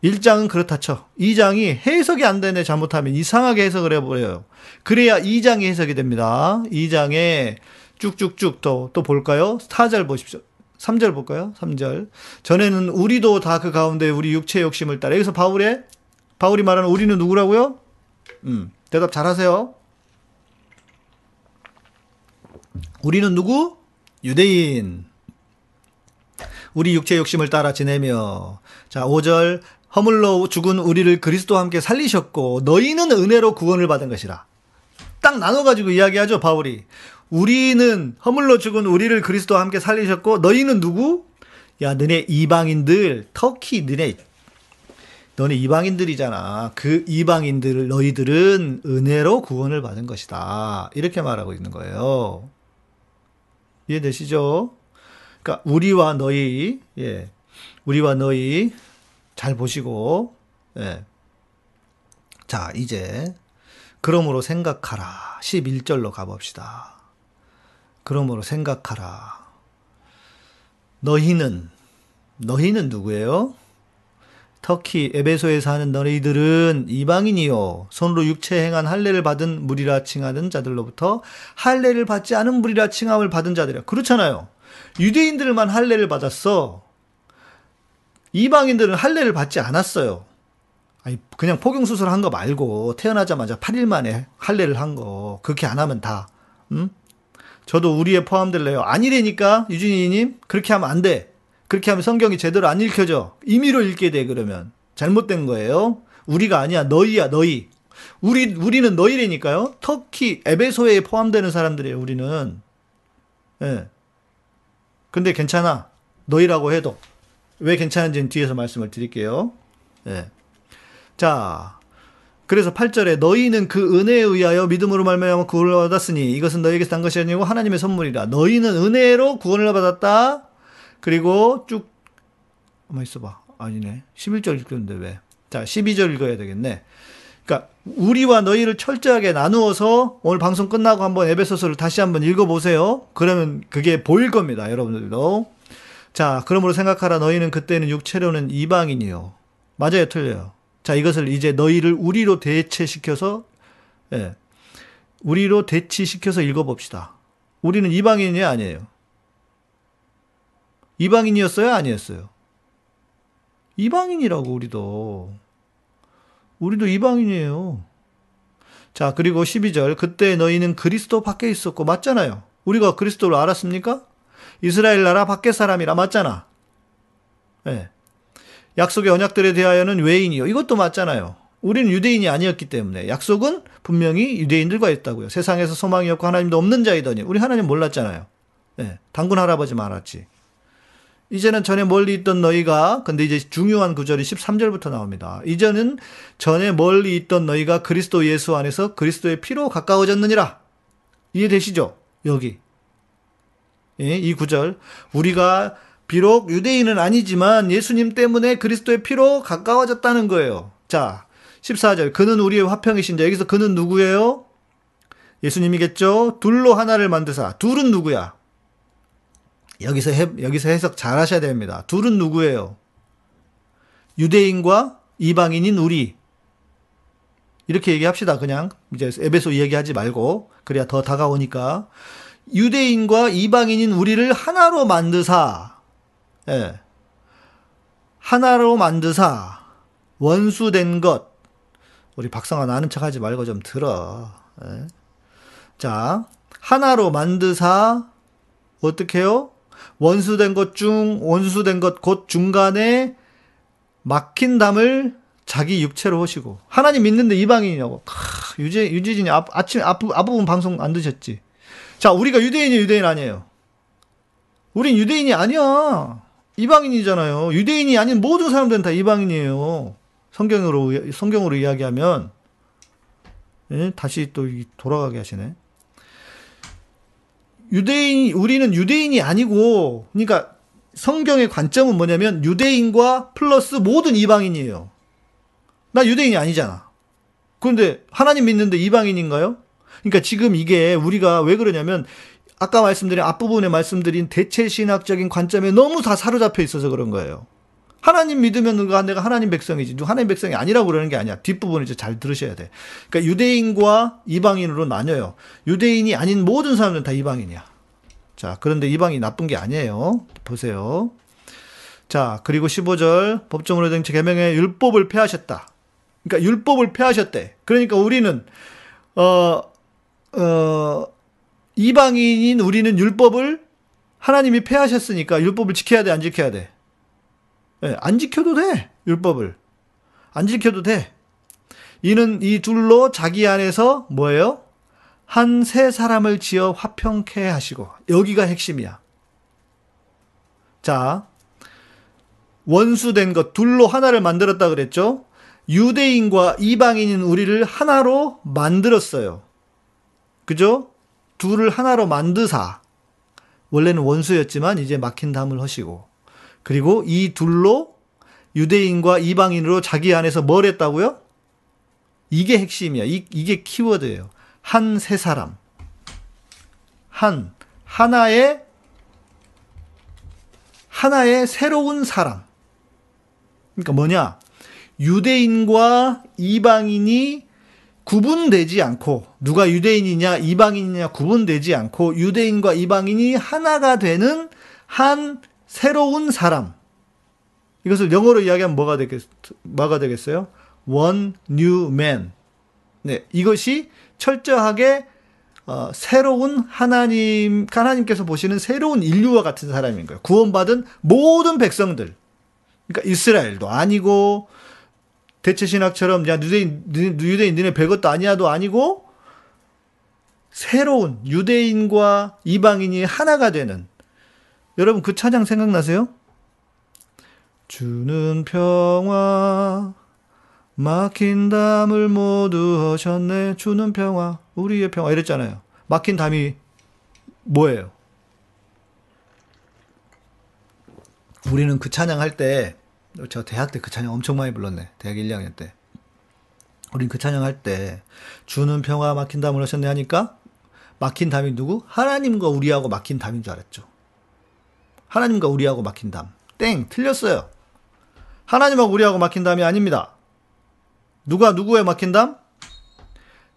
1장은 그렇다 쳐. 2장이 해석이 안 되네, 잘못하면. 이상하게 해석을 해버려요. 그래야 2장이 해석이 됩니다. 2장에 쭉쭉쭉 또 볼까요? 4절 보십시오. 3절 볼까요? 3절. 전에는 우리도 다 그 가운데 우리 육체의 욕심을 따라. 여기서 바울이 말하는 우리는 누구라고요? 대답 잘하세요. 우리는 누구? 유대인. 우리 육체의 욕심을 따라 지내며. 자, 5절. 허물로 죽은 우리를 그리스도와 함께 살리셨고 너희는 은혜로 구원을 받은 것이라. 딱 나눠가지고 이야기하죠, 바울이. 우리는 허물로 죽은 우리를 그리스도와 함께 살리셨고 너희는 누구? 야, 너네 이방인들, 터키 너네 너네 이방인들이잖아. 그 이방인들 너희들은 은혜로 구원을 받은 것이다. 이렇게 말하고 있는 거예요. 이해되시죠? 그러니까 우리와 너희, 예, 우리와 너희 잘 보시고, 예. 자, 이제 그러므로 생각하라. 11절로 가봅시다. 그러므로 생각하라. 너희는 누구예요? 터키 에베소에 사는 너희들은 이방인이요 손으로 육체 행한 할례를 받은 무리라 칭하는 자들로부터 할례를 받지 않은 무리라 칭함을 받은 자들이라. 그렇잖아요. 유대인들만 할례를 받았어. 이방인들은 할례를 받지 않았어요. 아니, 그냥 포경수술 한 거 말고 태어나자마자 8일 만에 할례를 한 거. 그렇게 안 하면 다. 응? 저도 우리에 포함될래요. 아니래니까 유진이님. 그렇게 하면 안 돼. 그렇게 하면 성경이 제대로 안 읽혀져. 임의로 읽게 돼. 그러면 잘못된 거예요. 우리가 아니야. 너희야. 너희. 우리는 너희래니까요. 터키 에베소에 포함되는 사람들이에요. 우리는. 예. 근데 괜찮아. 너희라고 해도. 왜 괜찮은지는 뒤에서 말씀을 드릴게요. 예. 자, 그래서 8절에 너희는 그 은혜에 의하여 믿음으로 말미암아 구원을 받았으니 이것은 너희에게서 난 것이 아니고 하나님의 선물이라. 너희는 은혜로 구원을 받았다. 그리고 쭉 한번 있어봐. 아니네. 11절 읽었는데 왜. 자, 12절 읽어야 되겠네. 그러니까 우리와 너희를 철저하게 나누어서 오늘 방송 끝나고 한번 에베소서를 다시 한번 읽어보세요. 그러면 그게 보일 겁니다. 여러분들도. 자, 그러므로 생각하라. 너희는 그때는 육체로는 이방인이요. 맞아요. 틀려요. 자, 이것을 이제 너희를 우리로 대체시켜서, 예, 우리로 대치시켜서 읽어봅시다. 우리는 이방인이 아니에요. 이방인이었어요? 아니었어요? 이방인이라고 우리도. 우리도 이방인이에요. 자, 그리고 12절. 그때 너희는 그리스도 밖에 있었고, 맞잖아요. 우리가 그리스도를 알았습니까? 이스라엘 나라 밖에 사람이라, 맞잖아. 예. 약속의 언약들에 대하여는 외인이요. 이것도 맞잖아요. 우리는 유대인이 아니었기 때문에. 약속은 분명히 유대인들과 있다고요. 세상에서 소망이 없고 하나님도 없는 자이더니. 우리 하나님 몰랐잖아요. 네, 단군 할아버지만 알았지. 이제는 전에 멀리 있던 너희가, 근데 이제 중요한 구절이 13절부터 나옵니다. 이제는 전에 멀리 있던 너희가 그리스도 예수 안에서 그리스도의 피로 가까워졌느니라. 이해되시죠? 여기. 예, 이 구절. 우리가 비록 유대인은 아니지만 예수님 때문에 그리스도의 피로 가까워졌다는 거예요. 자, 14절. 그는 우리의 화평이신 자. 여기서 그는 누구예요? 예수님이겠죠? 둘로 하나를 만드사. 둘은 누구야? 여기서 해석 잘 하셔야 됩니다. 둘은 누구예요? 유대인과 이방인인 우리. 이렇게 얘기합시다. 그냥 이제 에베소 얘기하지 말고. 그래야 더 다가오니까. 유대인과 이방인인 우리를 하나로 만드사. 예. 하나로 만드사, 원수된 것. 우리 박성아 아는 척 하지 말고 좀 들어. 예. 자, 하나로 만드사, 어떻게 해요? 원수된 것 곧 중간에 막힌 담을 자기 육체로 오시고. 하나님 믿는데 이방인이냐고. 캬, 유지진이 아침, 앞부분 방송 안 드셨지? 자, 우리가 유대인이 유대인 아니에요. 우린 유대인이 아니야. 이방인이잖아요. 유대인이 아닌 모든 사람들은 다 이방인이에요. 성경으로 이야기하면. 예? 다시 또 돌아가게 하시네. 우리는 유대인이 아니고, 그러니까 성경의 관점은 뭐냐면 유대인과 플러스 모든 이방인이에요. 나 유대인이 아니잖아. 그런데 하나님 믿는데 이방인인가요? 그러니까 지금 이게 우리가 왜 그러냐면 아까 말씀드린 앞부분에 말씀드린 대체 신학적인 관점에 너무 다 사로잡혀 있어서 그런 거예요. 하나님 믿으면 내가 하나님 백성이지. 하나님 백성이 아니라고 그러는 게 아니야. 뒷부분을 이제 잘 들으셔야 돼. 그러니까 유대인과 이방인으로 나뉘어요. 유대인이 아닌 모든 사람들은 다 이방인이야. 자, 그런데 이방인이 나쁜 게 아니에요. 보세요. 자, 그리고 15절. 법정으로 된 계명의 율법을 폐하셨다. 그러니까 율법을 폐하셨대. 그러니까 우리는 이방인인 우리는 율법을 하나님이 폐하셨으니까 율법을 지켜야 돼, 안 지켜야 돼? 예, 안 지켜도 돼. 율법을 안 지켜도 돼. 이는 이 둘로 자기 안에서 뭐예요? 한 세 사람을 지어 화평케 하시고. 여기가 핵심이야. 자, 원수된 것 둘로 하나를 만들었다 그랬죠? 유대인과 이방인인 우리를 하나로 만들었어요. 그죠? 둘을 하나로 만드사. 원래는 원수였지만 이제 막힌 담을 허시고. 그리고 이 둘로 유대인과 이방인으로 자기 안에서 뭘 했다고요? 이게 핵심이야. 이게 키워드예요. 한 세 사람. 하나의 새로운 사람. 그러니까 뭐냐? 유대인과 이방인이 구분되지 않고, 누가 유대인이냐 이방인이냐 구분되지 않고 유대인과 이방인이 하나가 되는 한 새로운 사람. 이것을 영어로 이야기하면 뭐가 되겠어요? One new man. 네, 이것이 철저하게 새로운 하나님께서 보시는 새로운 인류와 같은 사람인 거예요. 구원받은 모든 백성들. 그러니까 이스라엘도 아니고, 대체 신학처럼 야 유대인 너네 별것도 아니야도 아니고, 새로운 유대인과 이방인이 하나가 되는. 여러분 그 찬양 생각나세요? 주는 평화 막힌 담을 모두 허셨네. 주는 평화 우리의 평화 이랬잖아요. 막힌 담이 뭐예요? 우리는 그 찬양 할 때, 저 대학 때 그 찬양 엄청 많이 불렀네. 대학 1학년 때. 우린 그 찬양 할 때 주는 평화 막힌 담을 허셨네 하니까 막힌 담이 누구? 하나님과 우리하고 막힌 담인 줄 알았죠. 하나님과 우리하고 막힌 담. 땡! 틀렸어요. 하나님하고 우리하고 막힌 담이 아닙니다. 누가 누구에 막힌 담?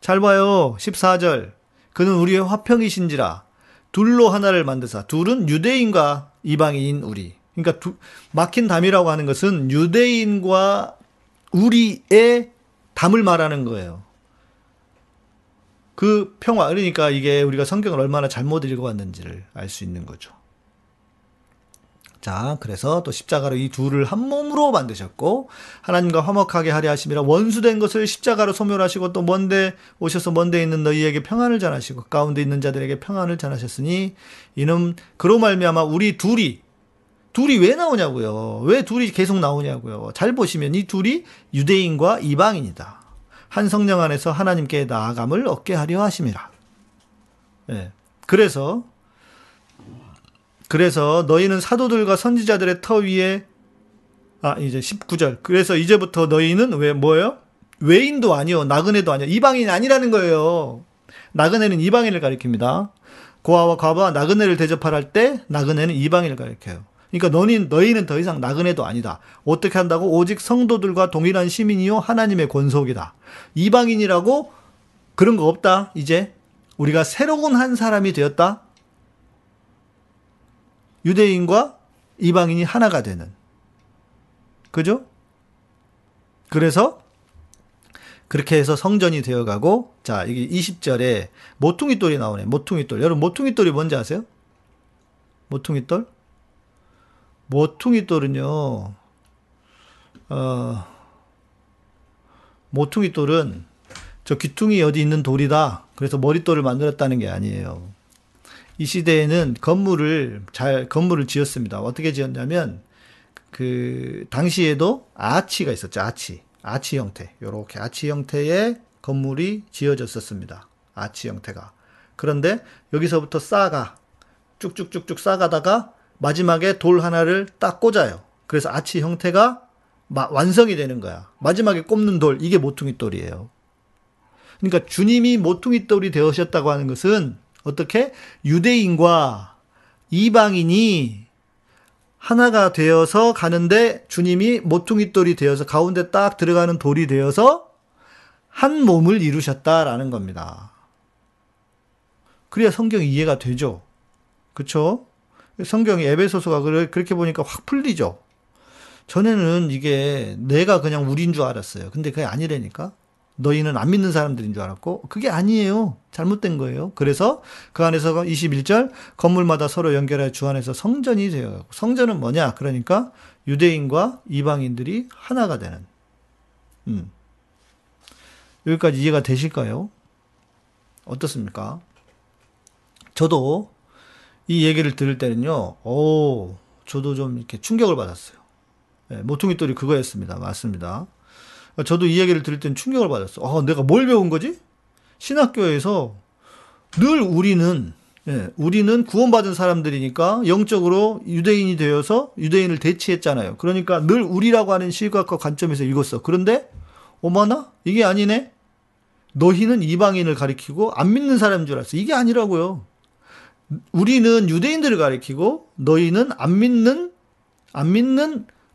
잘 봐요. 14절. 그는 우리의 화평이신지라. 둘로 하나를 만드사. 둘은 유대인과 이방인인 우리. 그러니까 막힌 담이라고 하는 것은 유대인과 우리의 담을 말하는 거예요. 그 평화. 그러니까 이게 우리가 성경을 얼마나 잘못 읽어왔는지를 알 수 있는 거죠. 자, 그래서 또 십자가로 이 둘을 한 몸으로 만드셨고, 하나님과 화목하게 하려 하심이라 원수된 것을 십자가로 소멸하시고, 또 먼데 오셔서 먼데 있는 너희에게 평안을 전하시고 가운데 있는 자들에게 평안을 전하셨으니, 이는 그로 말미암아 우리 둘이 왜 나오냐고요. 왜 둘이 계속 나오냐고요. 잘 보시면 이 둘이 유대인과 이방인이다. 한 성령 안에서 하나님께 나아감을 얻게 하려 하심이라. 예. 그래서 너희는 사도들과 선지자들의 터 위에, 이제 19절. 그래서 이제부터 너희는 왜 뭐예요? 외인도 아니요, 나그네도 아니요. 이방인이 아니라는 거예요. 나그네는 이방인을 가리킵니다. 고아와 과부와 나그네를 대접할 때 나그네는 이방인을 가리켜요. 그러니까 너희는 더 이상 나그네도 아니다. 어떻게 한다고? 오직 성도들과 동일한 시민이요 하나님의 권속이다. 이방인이라고 그런 거 없다. 이제 우리가 새로운 한 사람이 되었다. 유대인과 이방인이 하나가 되는. 그죠? 그래서 그렇게 해서 성전이 되어가고, 자, 이게 20절에 모퉁이돌이 나오네. 모퉁이돌. 여러분 모퉁이돌이 뭔지 아세요? 모퉁이돌? 모퉁이돌은요, 모퉁이돌은 저 귀퉁이 어디 있는 돌이다. 그래서 머릿돌을 만들었다는 게 아니에요. 이 시대에는 건물을 지었습니다. 어떻게 지었냐면, 그 당시에도 아치가 있었죠. 아치 형태. 요렇게 아치 형태의 건물이 지어졌었습니다. 아치 형태가. 그런데 여기서부터 쌓아가, 쭉쭉쭉쭉 쌓아가다가 마지막에 돌 하나를 딱 꽂아요. 그래서 아치 형태가 완성이 되는 거야. 마지막에 꼽는 돌, 이게 모퉁이돌이에요. 그러니까 주님이 모퉁이돌이 되셨다고 하는 것은, 어떻게? 유대인과 이방인이 하나가 되어서 가는데, 주님이 모퉁이돌이 되어서 가운데 딱 들어가는 돌이 되어서 한 몸을 이루셨다라는 겁니다. 그래야 성경이 이해가 되죠. 그쵸? 성경이 에베소서가 그렇게 보니까 확 풀리죠. 전에는 이게 내가 그냥 우린 줄 알았어요. 근데 그게 아니라니까. 너희는 안 믿는 사람들인 줄 알았고, 그게 아니에요. 잘못된 거예요. 그래서 그 안에서 21절, 건물마다 서로 연결하여 주 안에서 성전이 되어가고. 성전은 뭐냐? 그러니까 유대인과 이방인들이 하나가 되는. 여기까지 이해가 되실까요? 어떻습니까? 저도 이 얘기를 들을 때는요, 저도 좀 이렇게 충격을 받았어요. 네, 모퉁이돌이 그거였습니다. 맞습니다. 저도 이 얘기를 들을 땐 충격을 받았어. 아, 내가 뭘 배운 거지? 신학교에서 늘 우리는, 예, 우리는 구원받은 사람들이니까 영적으로 유대인이 되어서 유대인을 대치했잖아요. 그러니까 늘 우리라고 하는 시각과 관점에서 읽었어. 그런데 오마나? 이게 아니네? 너희는 이방인을 가리키고 안 믿는 사람인 줄 알았어. 이게 아니라고요. 우리는 유대인들을 가리키고 너희는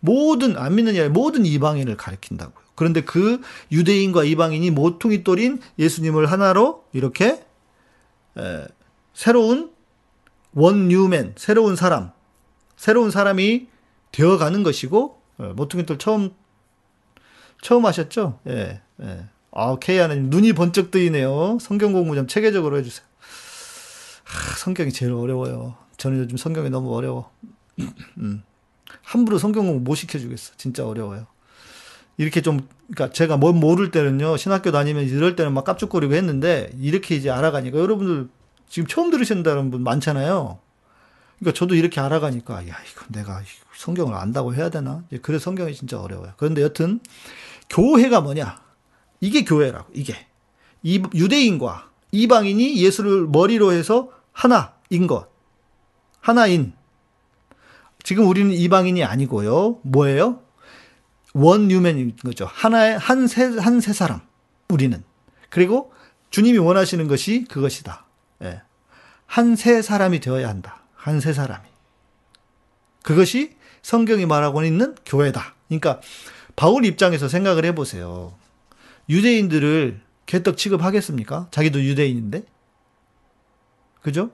모든 이방인을 가리킨다고요. 그런데 그 유대인과 이방인이 모퉁이 똘인 예수님을 하나로 이렇게 새로운 원뉴맨, 새로운 사람이 되어가는 것이고, 모퉁이 똘 처음 하셨죠? 예, 예. 아, K 하나님 눈이 번쩍 뜨이네요. 성경 공부 좀 체계적으로 해주세요. 하, 성경이 제일 어려워요. 저는 요즘 성경이 너무 어려워. 함부로 성경 공부 못 시켜주겠어. 진짜 어려워요. 이렇게 좀, 그러니까 제가 뭘 모를 때는요, 신학교 다니면서 이럴 때는 막 깝죽거리고 했는데, 이렇게 이제 알아가니까, 여러분들 지금 처음 들으신다는 분 많잖아요. 그러니까 저도 이렇게 알아가니까, 야, 이거 내가 성경을 안다고 해야 되나? 그래서 성경이 진짜 어려워요. 그런데 여튼, 교회가 뭐냐? 이게 교회라고, 이게. 유대인과 이방인이 예수를 머리로 해서 하나인 것. 하나인. 지금 우리는 이방인이 아니고요. 뭐예요? 원유맨인 거죠. 하나의 한 세 사람. 우리는. 그리고 주님이 원하시는 것이 그것이다. 예. 한 세 사람이 되어야 한다. 한 세 사람이. 그것이 성경이 말하고 있는 교회다. 그러니까 바울 입장에서 생각을 해보세요. 유대인들을 개떡 취급하겠습니까? 자기도 유대인인데. 그죠?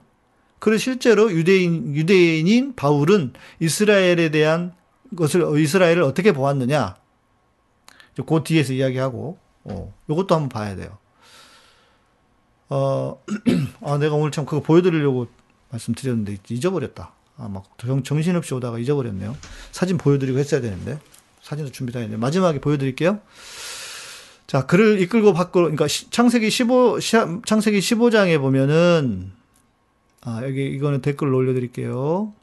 그리고 실제로 유대인인 바울은 이스라엘에 대한 것을, 이스라엘을 어떻게 보았느냐. 그 뒤에서 이야기하고, 요것도 한번 봐야 돼요. 아, 내가 오늘 참 그거 보여드리려고 말씀드렸는데, 잊어버렸다. 아, 막 정신없이 오다가 잊어버렸네요. 사진 보여드리고 했어야 되는데. 사진도 준비 다 했는데. 마지막에 보여드릴게요. 자, 글을 이끌고 밖으로, 그러니까 창세기 15장에 보면은, 아, 여기, 이거는 댓글로 올려드릴게요.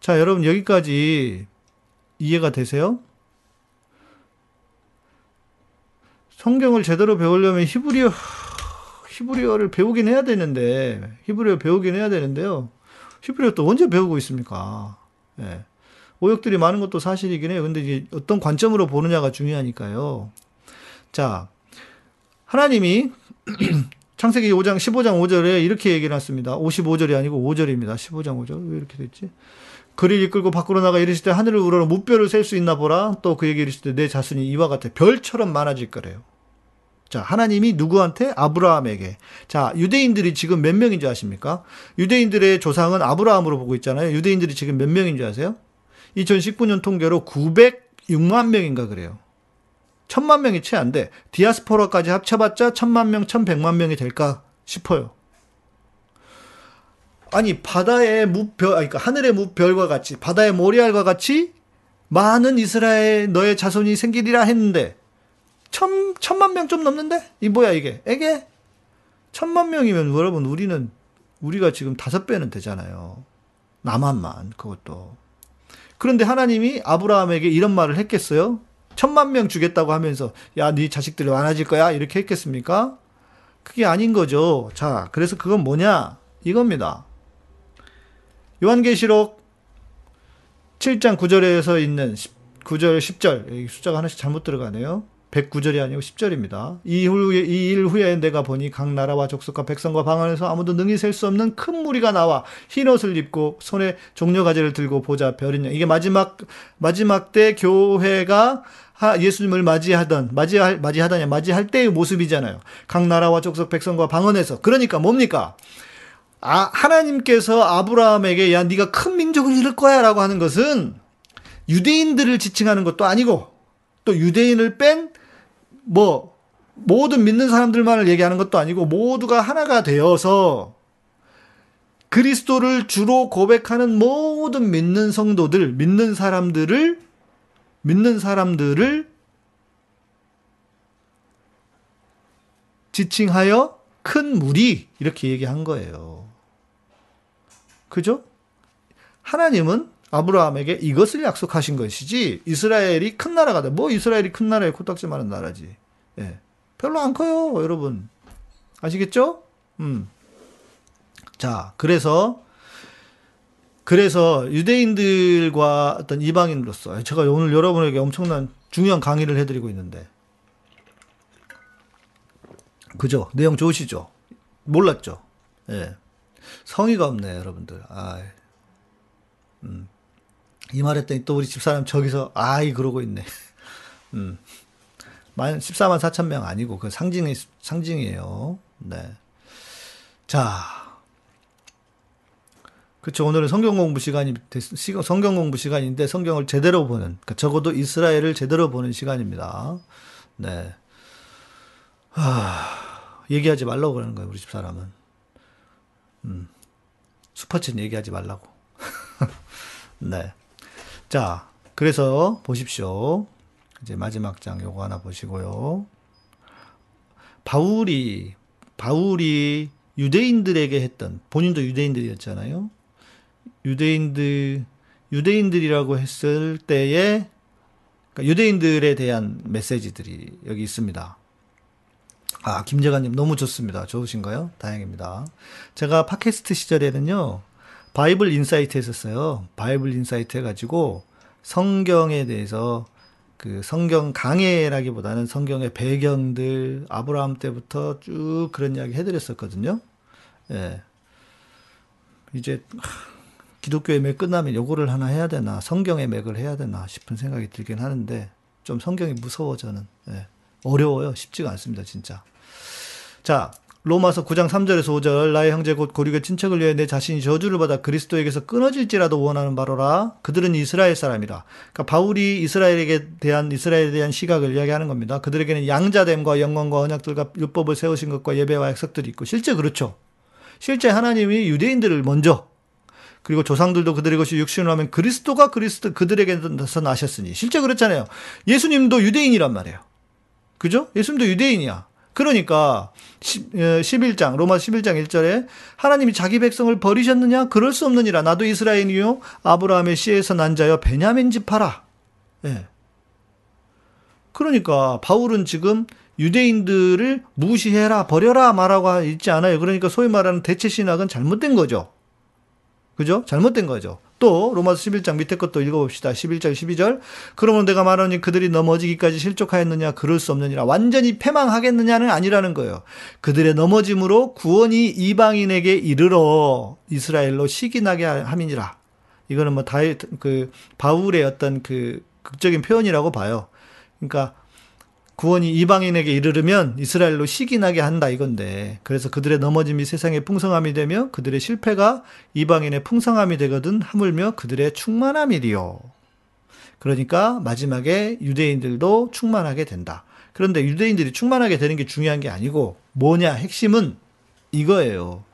자, 여러분, 여기까지 이해가 되세요? 성경을 제대로 배우려면 히브리어를 배우긴 해야 되는데, 히브리어 또 언제 배우고 있습니까? 예. 오역들이 많은 것도 사실이긴 해요. 근데 이제 어떤 관점으로 보느냐가 중요하니까요. 자, 하나님이 창세기 15장 5절에 이렇게 얘기를 했습니다. 55절이 아니고 5절입니다. 15장 5절. 왜 이렇게 됐지? 그를 이끌고 밖으로 나가 이랬을 때 하늘을 우러러 무뼈를 셀 수 있나 보라. 또 그에게 이랬을 때 내 자손이 이와 같아 별처럼 많아질 거래요. 자, 하나님이 누구한테? 아브라함에게. 자, 유대인들이 지금 몇 명인 줄 아십니까? 유대인들의 조상은 아브라함으로 보고 있잖아요. 유대인들이 지금 몇 명인 줄 아세요? 2019년 통계로 906만 명인가 그래요. 1000만 명이 채 안 돼. 디아스포라까지 합쳐봤자 1000만 명, 1100만 명이 될까 싶어요. 아니, 그러니까 하늘의 무별과 같이, 바다의 모래알과 같이 많은 이스라엘 너의 자손이 생기리라 했는데, 1000만 명 좀 넘는데? 이 뭐야, 이게? 에게? 1000만 명이면 여러분, 우리가 지금 5배는 되잖아요. 남한만, 그것도. 그런데 하나님이 아브라함에게 이런 말을 했겠어요? 1000만 명 주겠다고 하면서, 야, 네 자식들이 많아질 거야? 이렇게 했겠습니까? 그게 아닌 거죠. 자, 그래서 그건 뭐냐? 이겁니다. 요한계시록 7장 9절에서 있는 9절, 10절. 숫자가 하나씩 잘못 들어가네요. 109절이 아니고 10절입니다. 이 일 후에 내가 보니 각 나라와 족속과 백성과 방 안에서 아무도 능히 셀 수 없는 큰 무리가 나와 흰 옷을 입고 손에 종려가지를 들고 보자 별이냐. 이게 마지막 때 교회가 예수님을 맞이할 때의 모습이잖아요. 각 나라와 족속 백성과 방 안에서. 그러니까 뭡니까? 아, 하나님께서 아브라함에게 야, 네가 큰 민족을 이룰 거야 라고 하는 것은 유대인들을 지칭하는 것도 아니고, 또 유대인을 뺀 모든 믿는 사람들만을 얘기하는 것도 아니고, 모두가 하나가 되어서 그리스도를 주로 고백하는 모든 믿는 성도들, 믿는 사람들을 지칭하여 큰 무리, 이렇게 얘기한 거예요. 그죠? 하나님은 아브라함에게 이것을 약속하신 것이지 이스라엘이 큰 나라가 돼. 뭐 이스라엘이 큰 나라에 코딱지 마른 나라지. 예. 별로 안 커요, 여러분. 아시겠죠? 자, 그래서 유대인들과 어떤 이방인으로서 제가 오늘 여러분에게 엄청난 중요한 강의를 해드리고 있는데, 그죠? 내용 좋으시죠? 몰랐죠? 예. 성의가 없네, 여러분들. 아, 이 말했더니 또 우리 집사람 저기서 아이 그러고 있네. 14만 4천 명 아니고 그 상징이에요. 네. 자. 그렇죠. 오늘은 성경 공부 시간인데 성경을 제대로 보는, 그러니까 적어도 이스라엘을 제대로 보는 시간입니다. 네. 얘기하지 말라고 그러는 거예요, 우리 집사람은. 슈퍼챗 얘기하지 말라고. 네. 자, 그래서 보십시오. 이제 마지막 장 요거 하나 보시고요. 바울이 유대인들에게 했던, 본인도 유대인들이었잖아요. 유대인들이라고 했을 때에, 그러니까 유대인들에 대한 메시지들이 여기 있습니다. 아, 김재관님 너무 좋습니다. 좋으신가요? 다행입니다. 제가 팟캐스트 시절에는요, 바이블 인사이트 했었어요. 바이블 인사이트 해가지고 성경에 대해서, 그 성경 강해라기보다는 성경의 배경들, 아브라함 때부터 쭉 그런 이야기 해드렸었거든요. 예. 이제 기독교의 맥 끝나면 요거를 하나 해야 되나, 성경의 맥을 해야 되나 싶은 생각이 들긴 하는데, 좀 성경이 무서워, 저는. 예. 어려워요. 쉽지가 않습니다, 진짜. 자, 로마서 9장 3절에서 5절. 나의 형제 곧 고륙의 친척을 위해 내 자신이 저주를 받아 그리스도에게서 끊어질지라도 원하는 바로라. 그들은 이스라엘 사람이라. 그러니까 바울이 이스라엘에 대한 시각을 이야기하는 겁니다. 그들에게는 양자됨과 영광과 언약들과 율법을 세우신 것과 예배와 약속들이 있고, 실제 그렇죠. 실제 하나님이 유대인들을 먼저, 그리고 조상들도 그들의 것이 육신으로 하면 그리스도가 그들에게서 나셨으니, 실제 그렇잖아요. 예수님도 유대인이란 말이에요. 그죠? 예수님도 유대인이야. 그러니까 11장, 로마 11장 1절에 하나님이 자기 백성을 버리셨느냐? 그럴 수 없느니라. 나도 이스라엘이요, 아브라함의 씨에서 난 자여 베냐민 지파라. 예. 그러니까 바울은 지금 유대인들을 무시해라, 버려라 말하고 있지 않아요. 그러니까 소위 말하는 대체 신학은 잘못된 거죠. 그죠? 잘못된 거죠. 또 로마서 11장 밑에 것도 읽어봅시다. 11절 12절. 그러므로 내가 말하니 그들이 넘어지기까지 실족하였느냐? 그럴 수 없느니라. 완전히 패망하겠느냐는 아니라는 거예요. 그들의 넘어짐으로 구원이 이방인에게 이르러 이스라엘로 시기나게 함이니라. 이거는 뭐 바울의 어떤 그 극적인 표현이라고 봐요. 그러니까 구원이 이방인에게 이르르면 이스라엘로 시기나게 한다, 이건데, 그래서 그들의 넘어짐이 세상의 풍성함이 되며 그들의 실패가 이방인의 풍성함이 되거든 하물며 그들의 충만함이리요. 그러니까 마지막에 유대인들도 충만하게 된다. 그런데 유대인들이 충만하게 되는 게 중요한 게 아니고, 뭐냐, 핵심은 이거예요.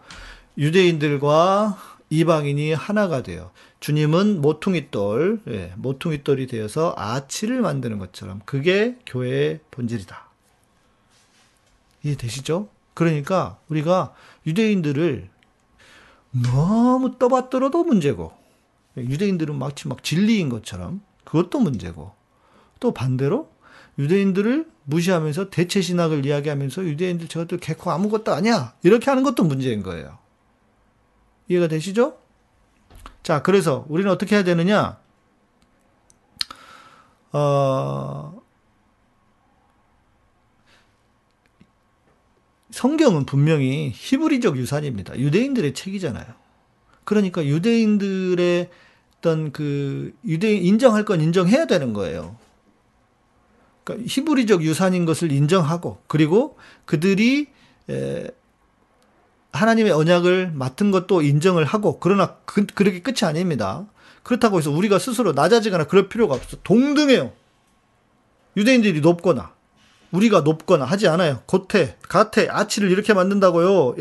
유대인들과 이방인이 하나가 돼요. 주님은 모퉁이돌, 예, 모퉁이돌이 되어서 아치를 만드는 것처럼, 그게 교회의 본질이다. 이해되시죠? 그러니까 우리가 유대인들을 너무 떠받들어도 문제고, 유대인들은 마치 막 진리인 것처럼 그것도 문제고, 또 반대로 유대인들을 무시하면서 대체 신학을 이야기하면서 유대인들 저것들 개코 아무것도 아니야, 이렇게 하는 것도 문제인 거예요. 이해가 되시죠? 자, 그래서 우리는 어떻게 해야 되느냐? 성경은 분명히 히브리적 유산입니다. 유대인들의 책이잖아요. 그러니까 유대인들의 어떤 그 유대인 인정할 건 인정해야 되는 거예요. 그러니까 히브리적 유산인 것을 인정하고, 그리고 그들이 하나님의 언약을 맡은 것도 인정을 하고, 그러나 그렇게 끝이 아닙니다. 그렇다고 해서 우리가 스스로 낮아지거나 그럴 필요가 없어. 동등해요. 유대인들이 높거나 우리가 높거나 하지 않아요. 겉에 아치를 이렇게 만든다고요.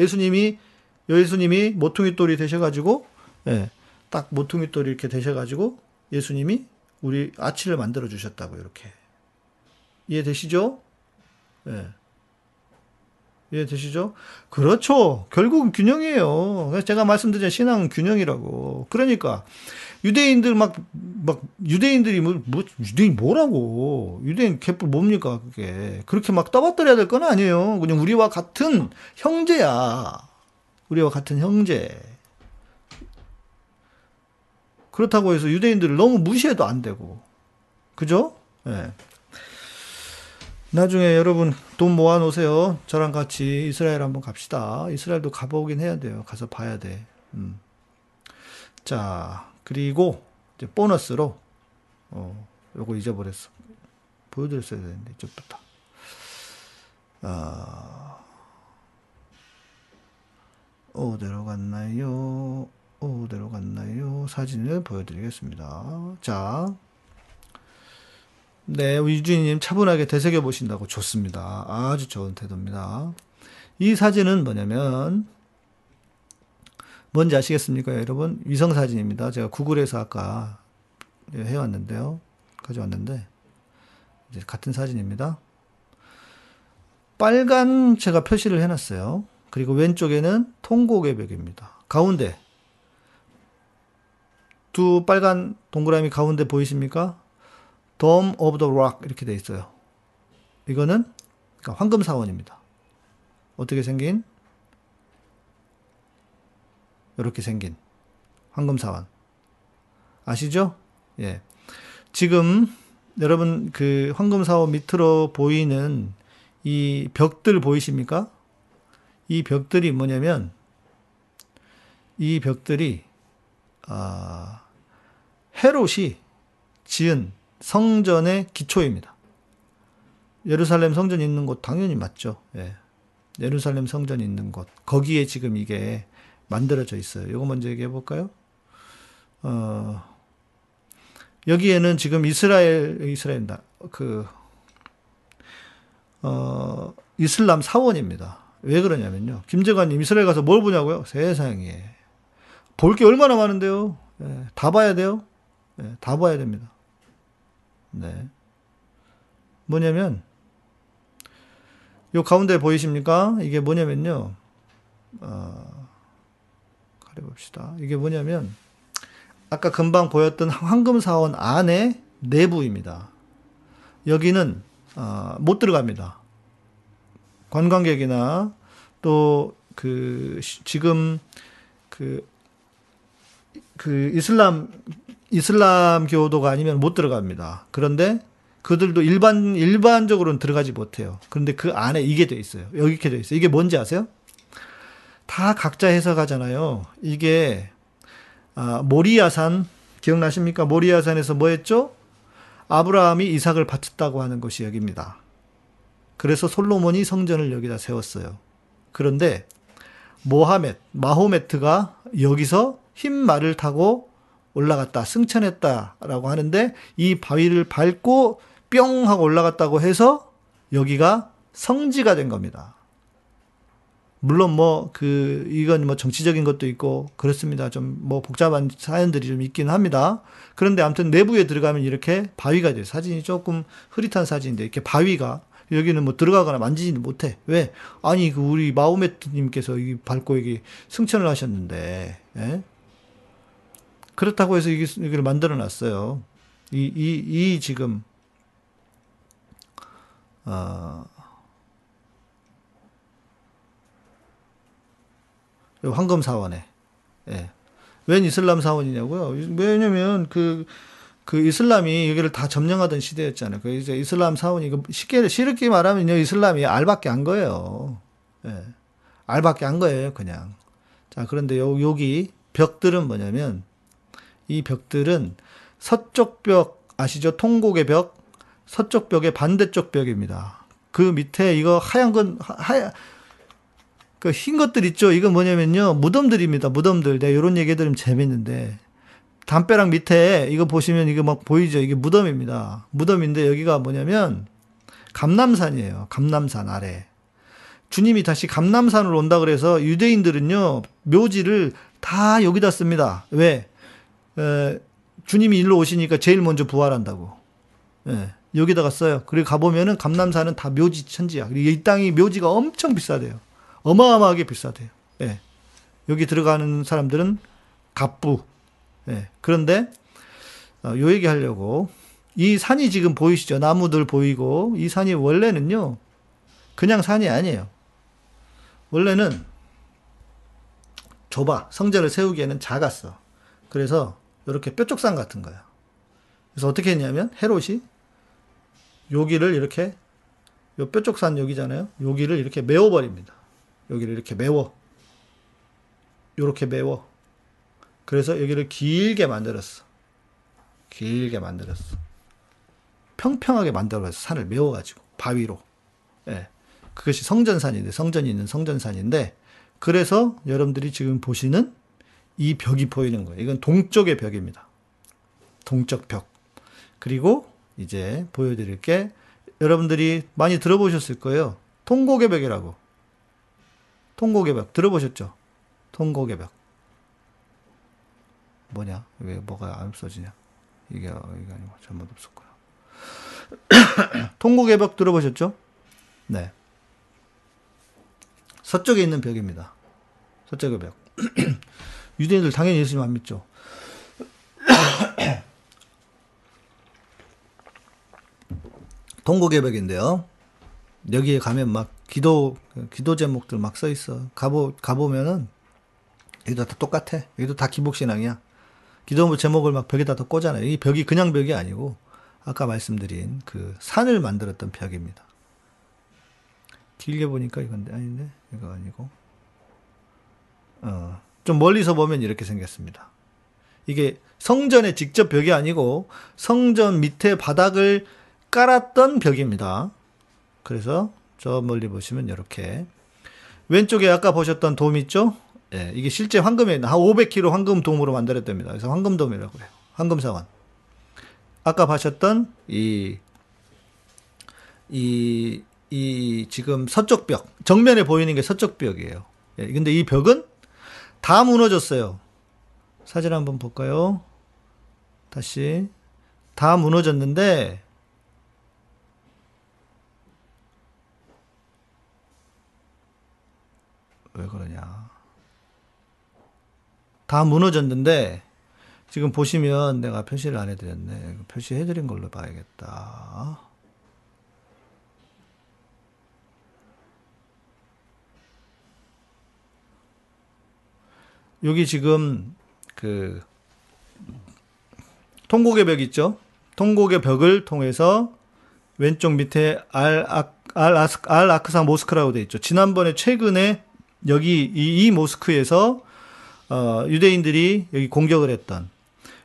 예수님이 모퉁이돌이 되셔가지고, 예, 딱 모퉁이돌이 이렇게 되셔가지고 예수님이 우리 아치를 만들어 주셨다고, 이렇게. 이해되시죠? 예. 이해되시죠? 그렇죠. 결국은 균형이에요. 제가 말씀드린 신앙은 균형이라고. 그러니까 유대인들 막 유대인들이 뭐 유대인 뭐라고, 유대인 개뿔 뭡니까, 그게 그렇게 막 떠받들어야 될 건 아니에요. 그냥 우리와 같은 형제야, 우리와 같은 형제. 그렇다고 해서 유대인들을 너무 무시해도 안 되고, 그죠? 예. 나중에 여러분 돈 모아 놓으세요. 저랑 같이 이스라엘 한번 갑시다. 이스라엘도 가보긴 해야 돼요. 가서 봐야 돼. 자, 그리고 이제 보너스로 요거 잊어버렸어. 보여드렸어야 되는데 이쪽부터. 어디로 갔나요? 어디로 갔나요? 사진을 보여드리겠습니다. 자. 네, 유진님 차분하게 되새겨 보신다고 좋습니다. 아주 좋은 태도입니다. 이 사진은 뭐냐면 뭔지 아시겠습니까, 여러분? 위성 사진입니다. 제가 구글에서 아까 해왔는데요, 가져왔는데 이제 같은 사진입니다. 빨간 제가 표시를 해놨어요. 그리고 왼쪽에는 통곡의 벽입니다. 가운데 두 빨간 동그라미 가운데 보이십니까? Dome of the Rock 이렇게 돼 있어요. 이거는 황금사원입니다. 어떻게 생긴? 이렇게 생긴 황금사원 아시죠? 예. 지금 여러분 그 황금사원 밑으로 보이는 이 벽들 보이십니까? 이 벽들이 뭐냐면 이 벽들이 헤롯이 지은 성전의 기초입니다. 예루살렘 성전이 있는 곳 당연히 맞죠. 예. 예루살렘 성전이 있는 곳, 거기에 지금 이게 만들어져 있어요. 이거 먼저 얘기해 볼까요? 여기에는 지금 이스라엘이다. 이슬람 사원입니다. 왜 그러냐면요, 김재관님 이스라엘 가서 뭘 보냐고요? 세상에 볼 게 얼마나 많은데요. 예. 다 봐야 돼요. 예. 다 봐야 됩니다. 네. 뭐냐면, 요 가운데 보이십니까? 이게 뭐냐면요, 가려봅시다. 이게 뭐냐면, 아까 금방 보였던 황금사원 안에 내부입니다. 여기는, 못 들어갑니다. 관광객이나, 또, 지금, 이슬람 교도가 아니면 못 들어갑니다. 그런데 그들도 일반적으로는 들어가지 못해요. 그런데 그 안에 이게 돼 있어요. 여기 이렇게 돼 있어요. 이게 뭔지 아세요? 다 각자 해석하잖아요. 이게 모리아산 기억나십니까? 모리아산에서 뭐 했죠? 아브라함이 이삭을 바쳤다고 하는 것이 여기입니다. 그래서 솔로몬이 성전을 여기다 세웠어요. 그런데 마호메트가 여기서 흰 말을 타고 올라갔다, 승천했다라고 하는데, 이 바위를 밟고 뿅 하고 올라갔다고 해서 여기가 성지가 된 겁니다. 물론 이건 정치적인 것도 있고 그렇습니다. 좀 복잡한 사연들이 좀 있긴 합니다. 그런데 아무튼 내부에 들어가면 이렇게 바위가 돼요. 사진이 조금 흐릿한 사진인데 이렇게 바위가, 여기는 들어가거나 만지지는 못해. 왜? 아니 우리 마호메트님께서 이 밟고 여기 승천을 하셨는데, 예? 그렇다고 해서 이걸 만들어 놨어요. 지금, 황금사원에. 예. 웬 이슬람 사원이냐고요? 왜냐면, 이슬람이 여기를 다 점령하던 시대였잖아요. 이제 이슬람 사원이, 쉽게 말하면 이슬람이 알밖에 안 거예요. 예. 알밖에 안 거예요, 그냥. 자, 그런데 여기 벽들은 뭐냐면, 이 벽들은 서쪽 벽 아시죠? 통곡의 벽, 서쪽 벽의 반대쪽 벽입니다. 그 밑에 이거 하얀 건 흰 것들 있죠? 이건 뭐냐면요, 무덤들입니다. 무덤들. 내가 이런 얘기 들으면 재밌는데, 담벼락 밑에 이거 보시면 이거 막 보이죠? 이게 무덤입니다. 무덤인데 여기가 뭐냐면 감람산이에요. 감람산 아래. 주님이 다시 감람산으로 온다 그래서 유대인들은요, 묘지를 다 여기다 씁니다. 왜? 주님이 일로 오시니까 제일 먼저 부활한다고. 예, 여기다가 써요. 그리고 가보면은 감람산은 다 묘지 천지야. 그리고 이 땅이 묘지가 엄청 비싸대요. 어마어마하게 비싸대요. 예. 여기 들어가는 사람들은 갑부, 예. 그런데 요 얘기 하려고, 이 산이 지금 보이시죠? 나무들 보이고, 이 산이 원래는요 그냥 산이 아니에요. 원래는 좁아. 성전을 세우기에는 작았어. 그래서 이렇게 뾰족산 같은 거야. 그래서 어떻게 했냐면 헤롯이 여기를 이렇게, 요 뾰족산 여기잖아요. 여기를 이렇게 메워버립니다. 여기를 이렇게 메워. 요렇게 메워. 그래서 여기를 길게 만들었어. 길게 만들었어. 평평하게 만들어서 산을 메워가지고 바위로. 예. 그것이 성전산인데, 성전이 있는 성전산인데, 그래서 여러분들이 지금 보시는 이 벽이 보이는 거예요. 이건 동쪽의 벽입니다. 동쪽 벽. 그리고 이제 보여드릴 게, 여러분들이 많이 들어보셨을 거예요. 통곡의 벽이라고. 통곡의 벽 들어보셨죠? 통곡의 벽. 뭐냐? 왜 뭐가 안 없어지냐? 이게 아니고 잘못 없었구나. 통곡의 벽 들어보셨죠? 네. 서쪽에 있는 벽입니다. 서쪽의 벽. 유대인들 당연히 예수님 안 믿죠. 동곡의 벽인데요. 여기에 가면 막 기도 제목들 막 써 있어. 가보면은 여기도 다 똑같아. 여기도 다 기복신앙이야. 기도 제목을 막 벽에다 더 꽂잖아요. 이 벽이 그냥 벽이 아니고 아까 말씀드린 그 산을 만들었던 벽입니다. 길게 보니까 이건데 아닌데, 이거 아니고, 좀 멀리서 보면 이렇게 생겼습니다. 이게 성전의 직접 벽이 아니고 성전 밑에 바닥을 깔았던 벽입니다. 그래서 저 멀리 보시면 이렇게, 왼쪽에 아까 보셨던 돔 있죠? 예, 이게 실제 황금에 한 500kg 황금돔으로 만들었답니다. 그래서 황금돔이라고 해요. 황금사원. 아까 보셨던 이 지금 서쪽 벽, 정면에 보이는 게 서쪽 벽이에요. 예, 근데 이 벽은 다 무너졌어요. 사진 한번 볼까요? 다시. 다 무너졌는데, 왜 그러냐. 다 무너졌는데, 지금 보시면 내가 표시를 안 해드렸네. 표시해드린 걸로 봐야겠다. 여기 지금 그 통곡의 벽 있죠? 통곡의 벽을 통해서 왼쪽 밑에 알아크사 모스크라고 되어 있죠. 지난번에 최근에 여기 이 모스크에서 유대인들이 여기 공격을 했던,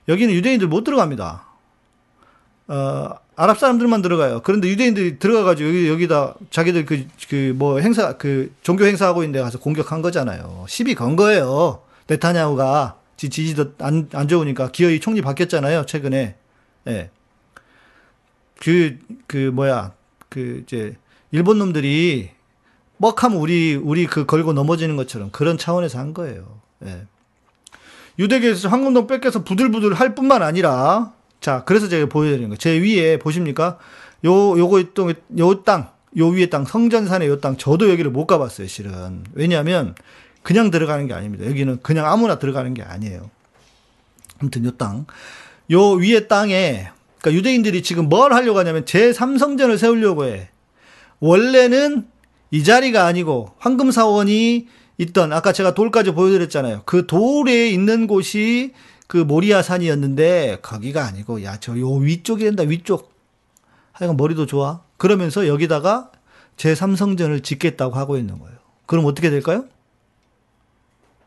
여기는 유대인들 못 들어갑니다. 아랍 사람들만 들어가요. 그런데 유대인들이 들어가가지고 여기다 자기들 종교 행사하고 있는데 가서 공격한 거잖아요. 시비 건 거예요. 네타냐후가 지지도 안 좋으니까 기어이 총리 바뀌었잖아요, 최근에. 예. 이제, 일본 놈들이 뻑하면 우리 걸고 넘어지는 것처럼 그런 차원에서 한 거예요. 예. 유대계에서 황금동 뺏겨서 부들부들 할 뿐만 아니라, 자, 그래서 제가 보여드리는 거예요. 제 위에 보십니까? 요 위에 땅, 성전산의 요 땅, 저도 여기를 못 가봤어요, 실은. 왜냐면, 그냥 들어가는 게 아닙니다. 여기는 그냥 아무나 들어가는 게 아니에요. 아무튼 요 땅, 요 위에 땅에, 그러니까 유대인들이 지금 뭘 하려고 하냐면 제3성전을 세우려고 해. 원래는 이 자리가 아니고 황금사원이 있던, 아까 제가 돌까지 보여드렸잖아요. 그 돌에 있는 곳이 그 모리아산이었는데 거기가 아니고, 야, 저 요 위쪽이 된다, 위쪽. 하여간 머리도 좋아. 그러면서 여기다가 제3성전을 짓겠다고 하고 있는 거예요. 그럼 어떻게 될까요?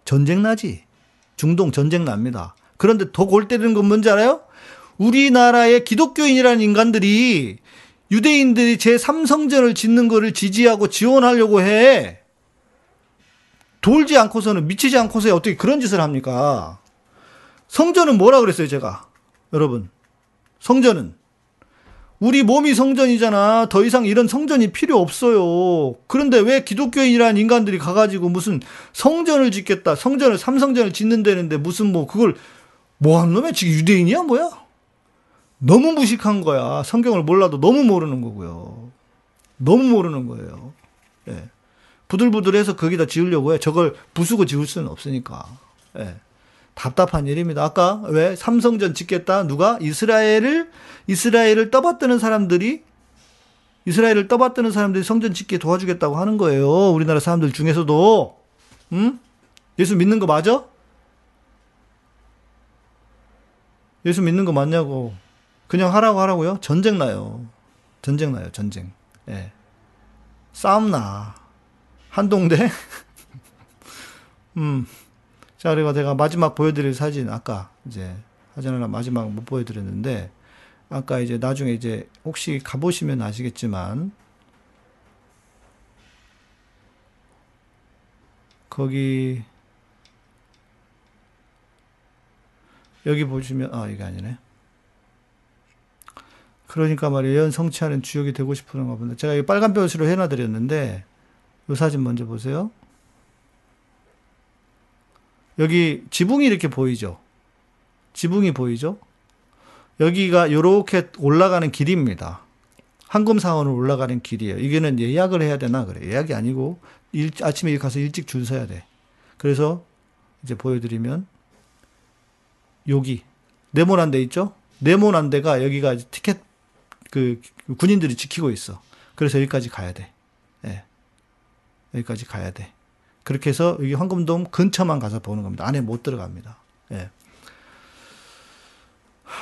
전쟁 나지. 중동 전쟁 납니다. 그런데 더 골 때리는 건 뭔지 알아요? 우리나라의 기독교인이라는 인간들이 유대인들이 제3성전을 짓는 거를 지지하고 지원하려고 해. 돌지 않고서는, 미치지 않고서야 어떻게 그런 짓을 합니까? 성전은 뭐라 그랬어요, 제가? 여러분, 성전은 우리 몸이 성전이잖아. 더 이상 이런 성전이 필요 없어요. 그런데 왜 기독교인이라는 인간들이 가가지고 무슨 성전을 짓겠다, 삼성전을 짓는다는데 무슨 뭐 그걸 뭐 한 놈이야? 지금 유대인이야? 뭐야? 너무 무식한 거야. 성경을 몰라도 너무 모르는 거고요. 너무 모르는 거예요. 예. 부들부들해서 거기다 지으려고 해. 저걸 부수고 지을 수는 없으니까. 예. 답답한 일입니다. 아까 왜 삼성전 짓겠다, 누가 이스라엘을 떠받드는 사람들이 성전 짓게 도와주겠다고 하는 거예요. 우리나라 사람들 중에서도. 응? 예수 믿는 거 맞아? 예수 믿는 거 맞냐고. 그냥 하라고요? 전쟁 나요. 예. 싸움 나. 한동대? 자, 그리고 제가 마지막 보여드릴 사진, 아까 이제 사진 하나 마지막 못 보여드렸는데, 아까 이제 나중에 이제 혹시 가보시면 아시겠지만, 거기, 여기 보시면, 아, 이게 아니네. 그러니까 말이에요. 예언 성취하는 주역이 되고 싶은가 본데. 제가 이 빨간 벼슬로 해놔드렸는데, 이 사진 먼저 보세요. 여기 지붕이 이렇게 보이죠? 여기가 요렇게 올라가는 길입니다. 황금사원으로 올라가는 길이에요. 이게는 예약을 해야 되나? 그래. 예약이 아니고, 아침에 가서 일찍 줄 서야 돼. 그래서 이제 보여드리면, 여기 네모난 데 있죠? 네모난 데가, 여기가 티켓 그 군인들이 지키고 있어. 그래서 여기까지 가야 돼. 예. 여기까지 가야 돼. 그렇게 해서 여기 황금돔 근처만 가서 보는 겁니다. 안에 못 들어갑니다. 예.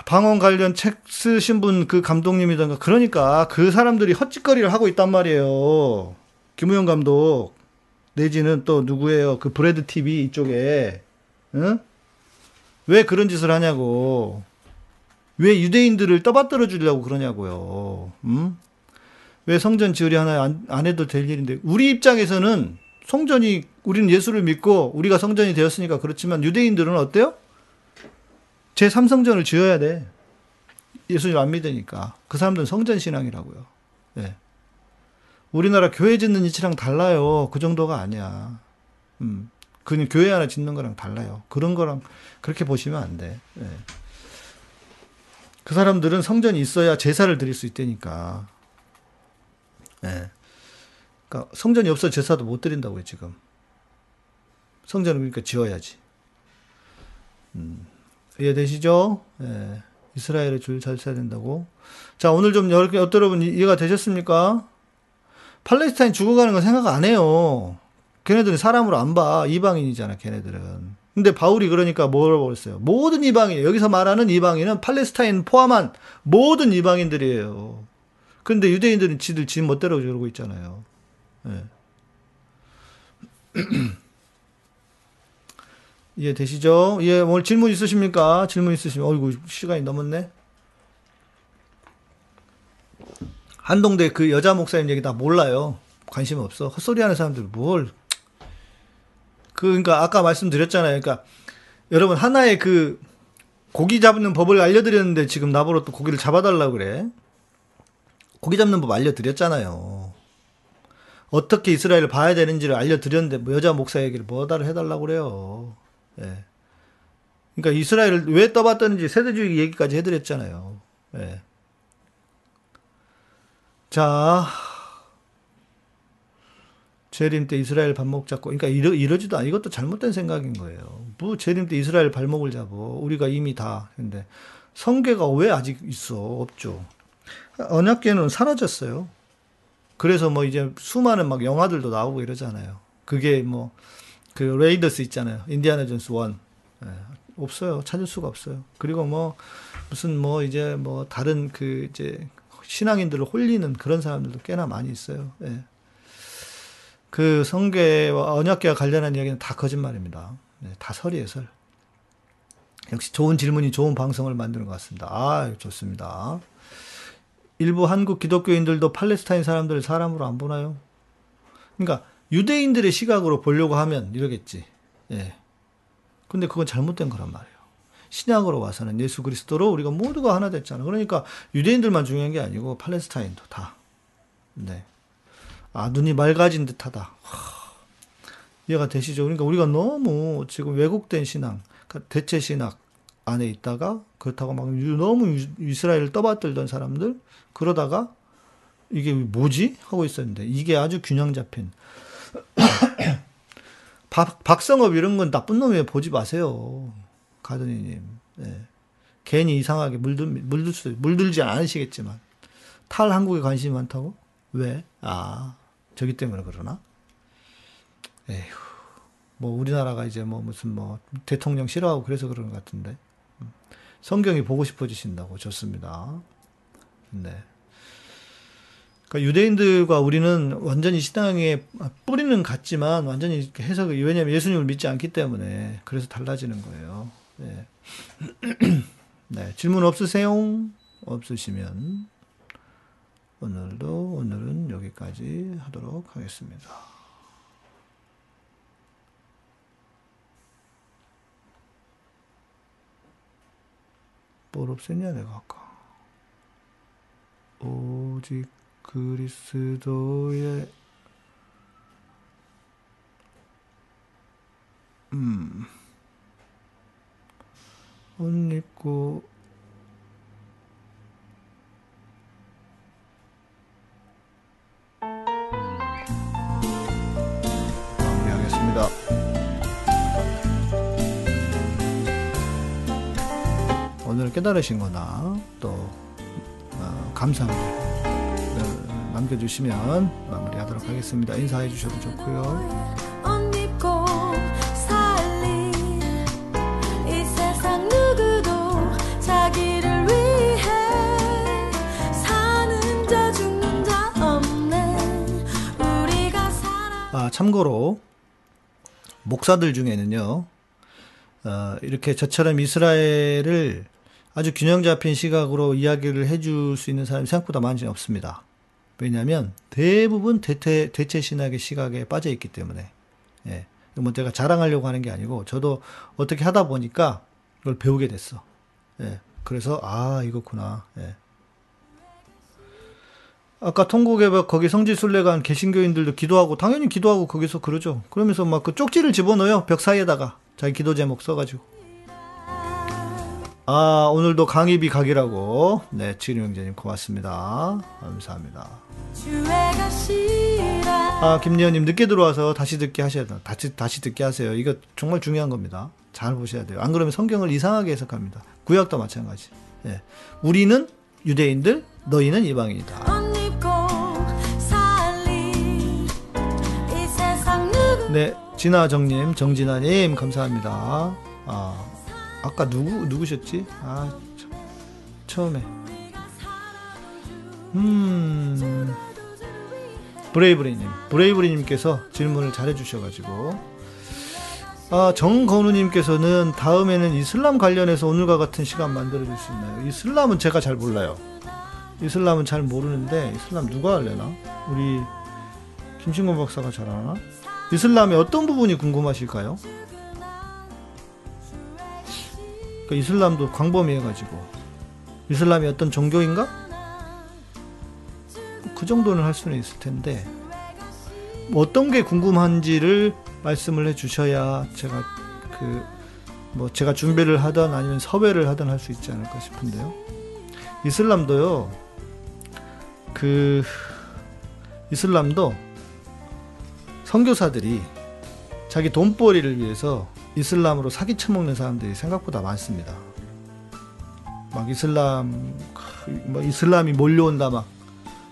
방언 관련 책 쓰신 분, 그 감독님이던가, 그러니까 그 사람들이 헛짓거리를 하고 있단 말이에요. 김우영 감독 내지는 또 누구예요? 그 브레드 TV 이쪽에. 응? 왜 그런 짓을 하냐고. 왜 유대인들을 떠받들어 주려고 그러냐고요. 응? 왜 성전 지으려 하나요? 안 해도 될 일인데. 우리 입장에서는 성전이, 우리는 예수를 믿고 우리가 성전이 되었으니까 그렇지만, 유대인들은 어때요? 제3성전을 지어야 돼. 예수님 안 믿으니까. 그 사람들은 성전신앙이라고요. 예. 우리나라 교회 짓는 이치랑 달라요. 그 정도가 아니야. 그냥 교회 하나 짓는 거랑 달라요. 그런 거랑 그렇게 보시면 안 돼. 예. 그 사람들은 성전이 있어야 제사를 드릴 수 있다니까. 예. 그러니까 성전이 없어 제사도 못 드린다고요, 지금. 성전을 그러니까 지어야지. 이해되시죠? 예. 이스라엘의 줄 잘 서야 된다고. 자, 오늘 좀 여러분 이해가 되셨습니까? 팔레스타인 죽어가는 건 생각 안 해요. 걔네들은 사람으로 안 봐. 이방인이잖아, 걔네들은. 근데 바울이 그러니까 뭐라고 그랬어요? 모든 이방인, 여기서 말하는 이방인은 팔레스타인 포함한 모든 이방인들이에요. 근데 유대인들은 지 멋대로 그러고 있잖아요. 예. 이해되시죠? 예, 오늘 질문 있으십니까? 어이구, 시간이 넘었네. 한동대 그 여자 목사님 얘기 다 몰라요. 관심 없어. 헛소리 하는 사람들 뭘. 그러니까 아까 말씀드렸잖아요. 그러니까 여러분, 하나의 그 고기 잡는 법을 알려드렸는데 지금 나보러 또 고기를 잡아달라고 그래. 고기 잡는 법 알려드렸잖아요. 어떻게 이스라엘을 봐야 되는지를 알려드렸는데 뭐 여자 목사 얘기를 뭐다를 해달라고 그래요. 예. 그러니까 이스라엘을 왜 떠봤다는지 세대주의 얘기까지 해드렸잖아요. 예. 자, 재림 때 이스라엘 발목 잡고, 그러니까 이러지도 않아. 이것도 잘못된 생각인 거예요. 뭐 재림 때 이스라엘 발목을 잡아. 우리가 이미 다. 근데 성계가 왜 아직 있어? 없죠. 언약궤는 사라졌어요. 그래서 뭐 이제 수많은 막 영화들도 나오고 이러잖아요. 그게 뭐 그 레이더스 있잖아요. 인디아나 존스 1. 예, 없어요. 찾을 수가 없어요. 그리고 뭐 무슨 뭐 이제 뭐 다른 그 이제 신앙인들을 홀리는 그런 사람들도 꽤나 많이 있어요. 예. 그 성계와 언약궤와 관련한 이야기는 다 거짓말입니다. 예, 다 설이에요, 설. 역시 좋은 질문이 좋은 방송을 만드는 것 같습니다. 아, 좋습니다. 일부 한국 기독교인들도 팔레스타인 사람들을 사람으로 안 보나요? 그러니까 유대인들의 시각으로 보려고 하면 이러겠지. 예. 근데 그건 잘못된 거란 말이에요. 신약으로 와서는 예수 그리스도로 우리가 모두가 하나 됐잖아. 그러니까 유대인들만 중요한 게 아니고 팔레스타인도 다. 네. 아, 눈이 맑아진 듯하다. 이해가 되시죠? 그러니까 우리가 너무 지금 왜곡된 신앙, 그러니까 대체 신학 안에 있다가, 그렇다고 막 너무 이스라엘을 떠받들던 사람들, 그러다가 이게 뭐지? 하고 있었는데, 이게 아주 균형 잡힌. 박성업 이런 건 나쁜 놈이에요. 보지 마세요. 가든이님. 예. 괜히 이상하게 물들 수도, 물들지 않으시겠지만. 탈 한국에 관심이 많다고? 왜? 아, 저기 때문에 그러나? 에휴, 뭐, 우리나라가 이제 뭐, 무슨 뭐, 대통령 싫어하고 그래서 그러는 것 같은데. 성경이 보고 싶어지신다고. 좋습니다. 네. 그러니까 유대인들과 우리는 완전히 신앙의 뿌리는 같지만 완전히 이렇게 해석이, 왜냐면 예수님을 믿지 않기 때문에 그래서 달라지는 거예요. 네. 네. 질문 없으세요? 없으시면 오늘은 여기까지 하도록 하겠습니다. 뭘 없앴냐, 내가 아까. 오직 그리스도의 옷 입고 마무리하겠습니다. 오늘 깨달으신 거나 또 감사합니다. 남겨주시면 마무리하도록 하겠습니다. 인사해 주셔도 좋고요. 아, 참고로 목사들 중에는요, 이렇게 저처럼 이스라엘을 아주 균형 잡힌 시각으로 이야기를 해줄 수 있는 사람이 생각보다 많지 없습니다. 왜냐하면 대부분 대체 신학의 시각에 빠져 있기 때문에. 예. 뭐 제가 자랑하려고 하는 게 아니고 저도 어떻게 하다 보니까 그걸 배우게 됐어. 예. 그래서 아, 이거구나. 예. 아까 통곡에 거기 성지순례 간 개신교인들도 기도하고, 당연히 기도하고 거기서 그러죠. 그러면서 막 그 쪽지를 집어넣어요. 벽 사이에다가 자기 기도 제목 써가지고. 아, 오늘도 강의비 각이라고. 네, 지은 형제님 고맙습니다. 감사합니다. 아, 김리현님, 늦게 들어와서 다시 듣게 하셔야 돼요. 다시 듣게 하세요. 이거 정말 중요한 겁니다. 잘 보셔야 돼요. 안 그러면 성경을 이상하게 해석합니다. 구약도 마찬가지. 예. 우리는 유대인들, 너희는 이방인이다. 네, 진아정님, 정진아님 감사합니다. 아, 아까 누구셨지? 아, 처음에. 브레이블리님. 브레이블리님께서 질문을 잘해주셔가지고. 아, 정건우님께서는 다음에는 이슬람 관련해서 오늘과 같은 시간 만들어줄 수 있나요? 이슬람은 제가 잘 몰라요. 이슬람은 잘 모르는데, 이슬람 누가 할래나? 우리 김신곤 박사가 잘 하나? 이슬람의 어떤 부분이 궁금하실까요? 그러니까 이슬람도 광범위해가지고. 이슬람이 어떤 종교인가? 그 정도는 할 수는 있을 텐데, 뭐 어떤 게 궁금한지를 말씀을 해주셔야 제가 뭐 제가 준비를 하든 아니면 섭외를 하든 할 수 있지 않을까 싶은데요. 이슬람도요, 이슬람도 선교사들이 자기 돈벌이를 위해서 이슬람으로 사기 쳐먹는 사람들이 생각보다 많습니다. 막 이슬람이 몰려온다, 막.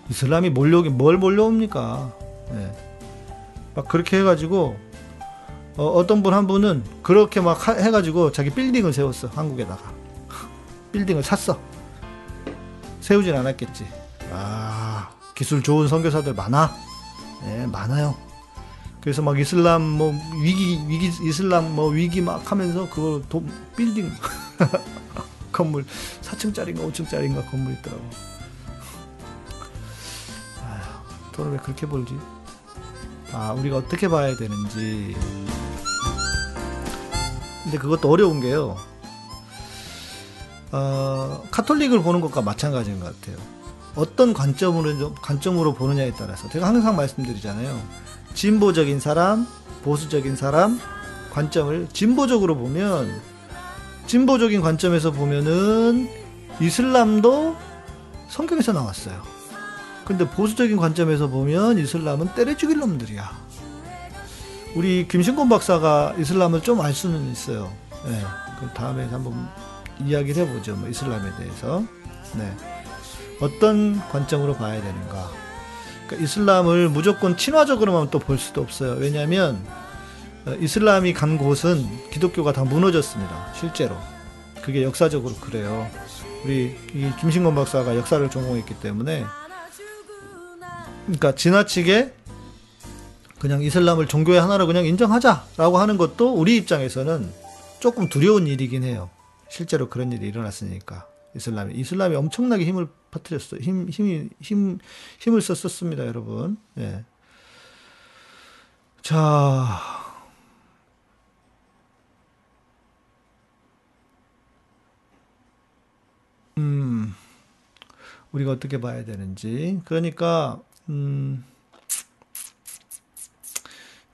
이슬람이 몰려오긴 뭘 몰려옵니까? 예. 막 그렇게 해가지고, 어떤 분 한 분은 그렇게 막 해가지고 자기 빌딩을 세웠어. 한국에다가. 빌딩을 샀어. 세우진 않았겠지. 아, 기술 좋은 선교사들 많아. 예, 많아요. 그래서 막 이슬람 뭐 위기 막 하면서 그걸 빌딩 건물 4층짜리인가 5층짜리인가 건물 있더라고. 아휴, 돈을 왜 그렇게 벌지? 아, 우리가 어떻게 봐야 되는지. 근데 그것도 어려운 게요, 카톨릭을 보는 것과 마찬가지인 것 같아요. 어떤 관점으로 보느냐에 따라서 제가 항상 말씀드리잖아요. 진보적인 사람, 보수적인 사람 관점을 진보적으로 보면, 진보적인 관점에서 보면은 이슬람도 성경에서 나왔어요. 근데 보수적인 관점에서 보면 이슬람은 때려 죽일 놈들이야. 우리 김신곤 박사가 이슬람을 좀 알 수는 있어요. 네, 그 다음에 한번 이야기를 해보죠. 뭐 이슬람에 대해서. 네, 어떤 관점으로 봐야 되는가. 그러니까 이슬람을 무조건 친화적으로만 또 볼 수도 없어요. 왜냐하면 이슬람이 간 곳은 기독교가 다 무너졌습니다. 실제로. 그게 역사적으로 그래요. 우리 이 김신건 박사가 역사를 전공했기 때문에, 그러니까 지나치게 그냥 이슬람을 종교의 하나로 그냥 인정하자라고 하는 것도 우리 입장에서는 조금 두려운 일이긴 해요. 실제로 그런 일이 일어났으니까. 이슬람이 엄청나게 힘을 퍼뜨렸어요. 힘을 썼었습니다, 여러분. 예. 자, 우리가 어떻게 봐야 되는지. 그러니까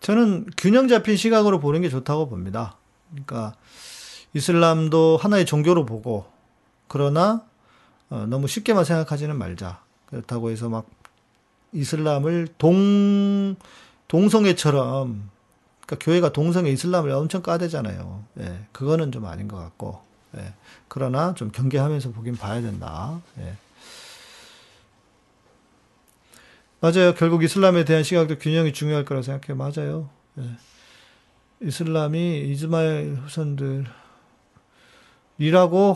저는 균형 잡힌 시각으로 보는 게 좋다고 봅니다. 그러니까 이슬람도 하나의 종교로 보고, 그러나 너무 쉽게만 생각하지는 말자. 그렇다고 해서 막 이슬람을 동성애처럼, 그러니까 교회가 동성애 이슬람을 엄청 까대잖아요. 예, 그거는 좀 아닌 것 같고, 예, 그러나 좀 경계하면서 보긴 봐야 된다. 예. 맞아요. 결국 이슬람에 대한 시각도 균형이 중요할 거라고 생각해요. 맞아요. 예. 이슬람이 이스마엘 후손들이라고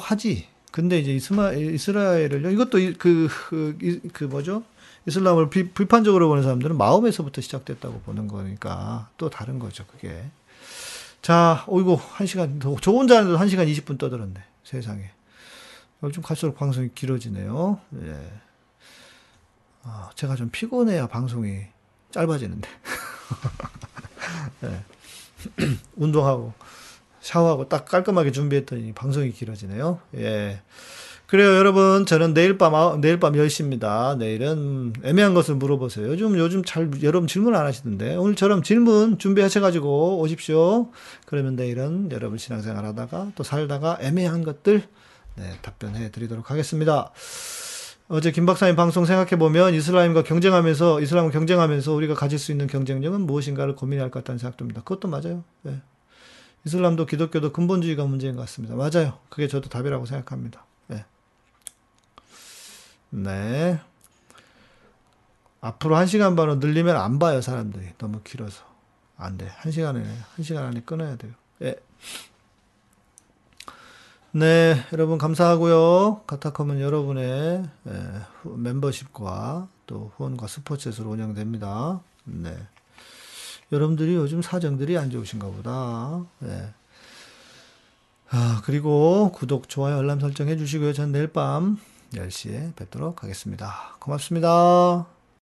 하지. 근데 이제 이스라엘을요. 이것도 이슬람을 비판적으로 보는 사람들은 마음에서부터 시작됐다고 보는 거니까 또 다른 거죠, 그게. 자, 어이구, 1시간, 저 혼자 하는데도 1시간 20분 떠들었네. 세상에. 요즘 갈수록 방송이 길어지네요. 예. 아, 제가 좀 피곤해야 방송이 짧아지는데. 예. 운동하고 샤워하고 딱 깔끔하게 준비했더니 방송이 길어지네요. 예. 그래요, 여러분. 저는 내일 밤 10시입니다. 내일은 애매한 것을 물어보세요. 요즘 잘 여러분 질문 안 하시던데, 오늘처럼 질문 준비하셔가지고 오십시오. 그러면 내일은 여러분 신앙생활 하다가 또 살다가 애매한 것들, 네, 답변해 드리도록 하겠습니다. 어제 김 박사님 방송 생각해보면 이슬람과 경쟁하면서 우리가 가질 수 있는 경쟁력은 무엇인가를 고민해야 할 것 같다는 생각 듭니다. 그것도 맞아요. 네. 이슬람도 기독교도 근본주의가 문제인 것 같습니다. 맞아요. 그게 저도 답이라고 생각합니다. 네. 네. 앞으로 1시간 반으로 늘리면 안 봐요, 사람들이. 너무 길어서. 안 돼. 1시간 안에 끊어야 돼요. 예. 네. 네, 여러분 감사하고요. 카타콤은 여러분의 멤버십과 또 후원과 스포츠로 운영됩니다. 네, 여러분들이 요즘 사정들이 안 좋으신가 보다. 네. 아, 그리고 구독, 좋아요, 알람 설정 해주시고요. 전 내일 밤 10시에 뵙도록 하겠습니다. 고맙습니다.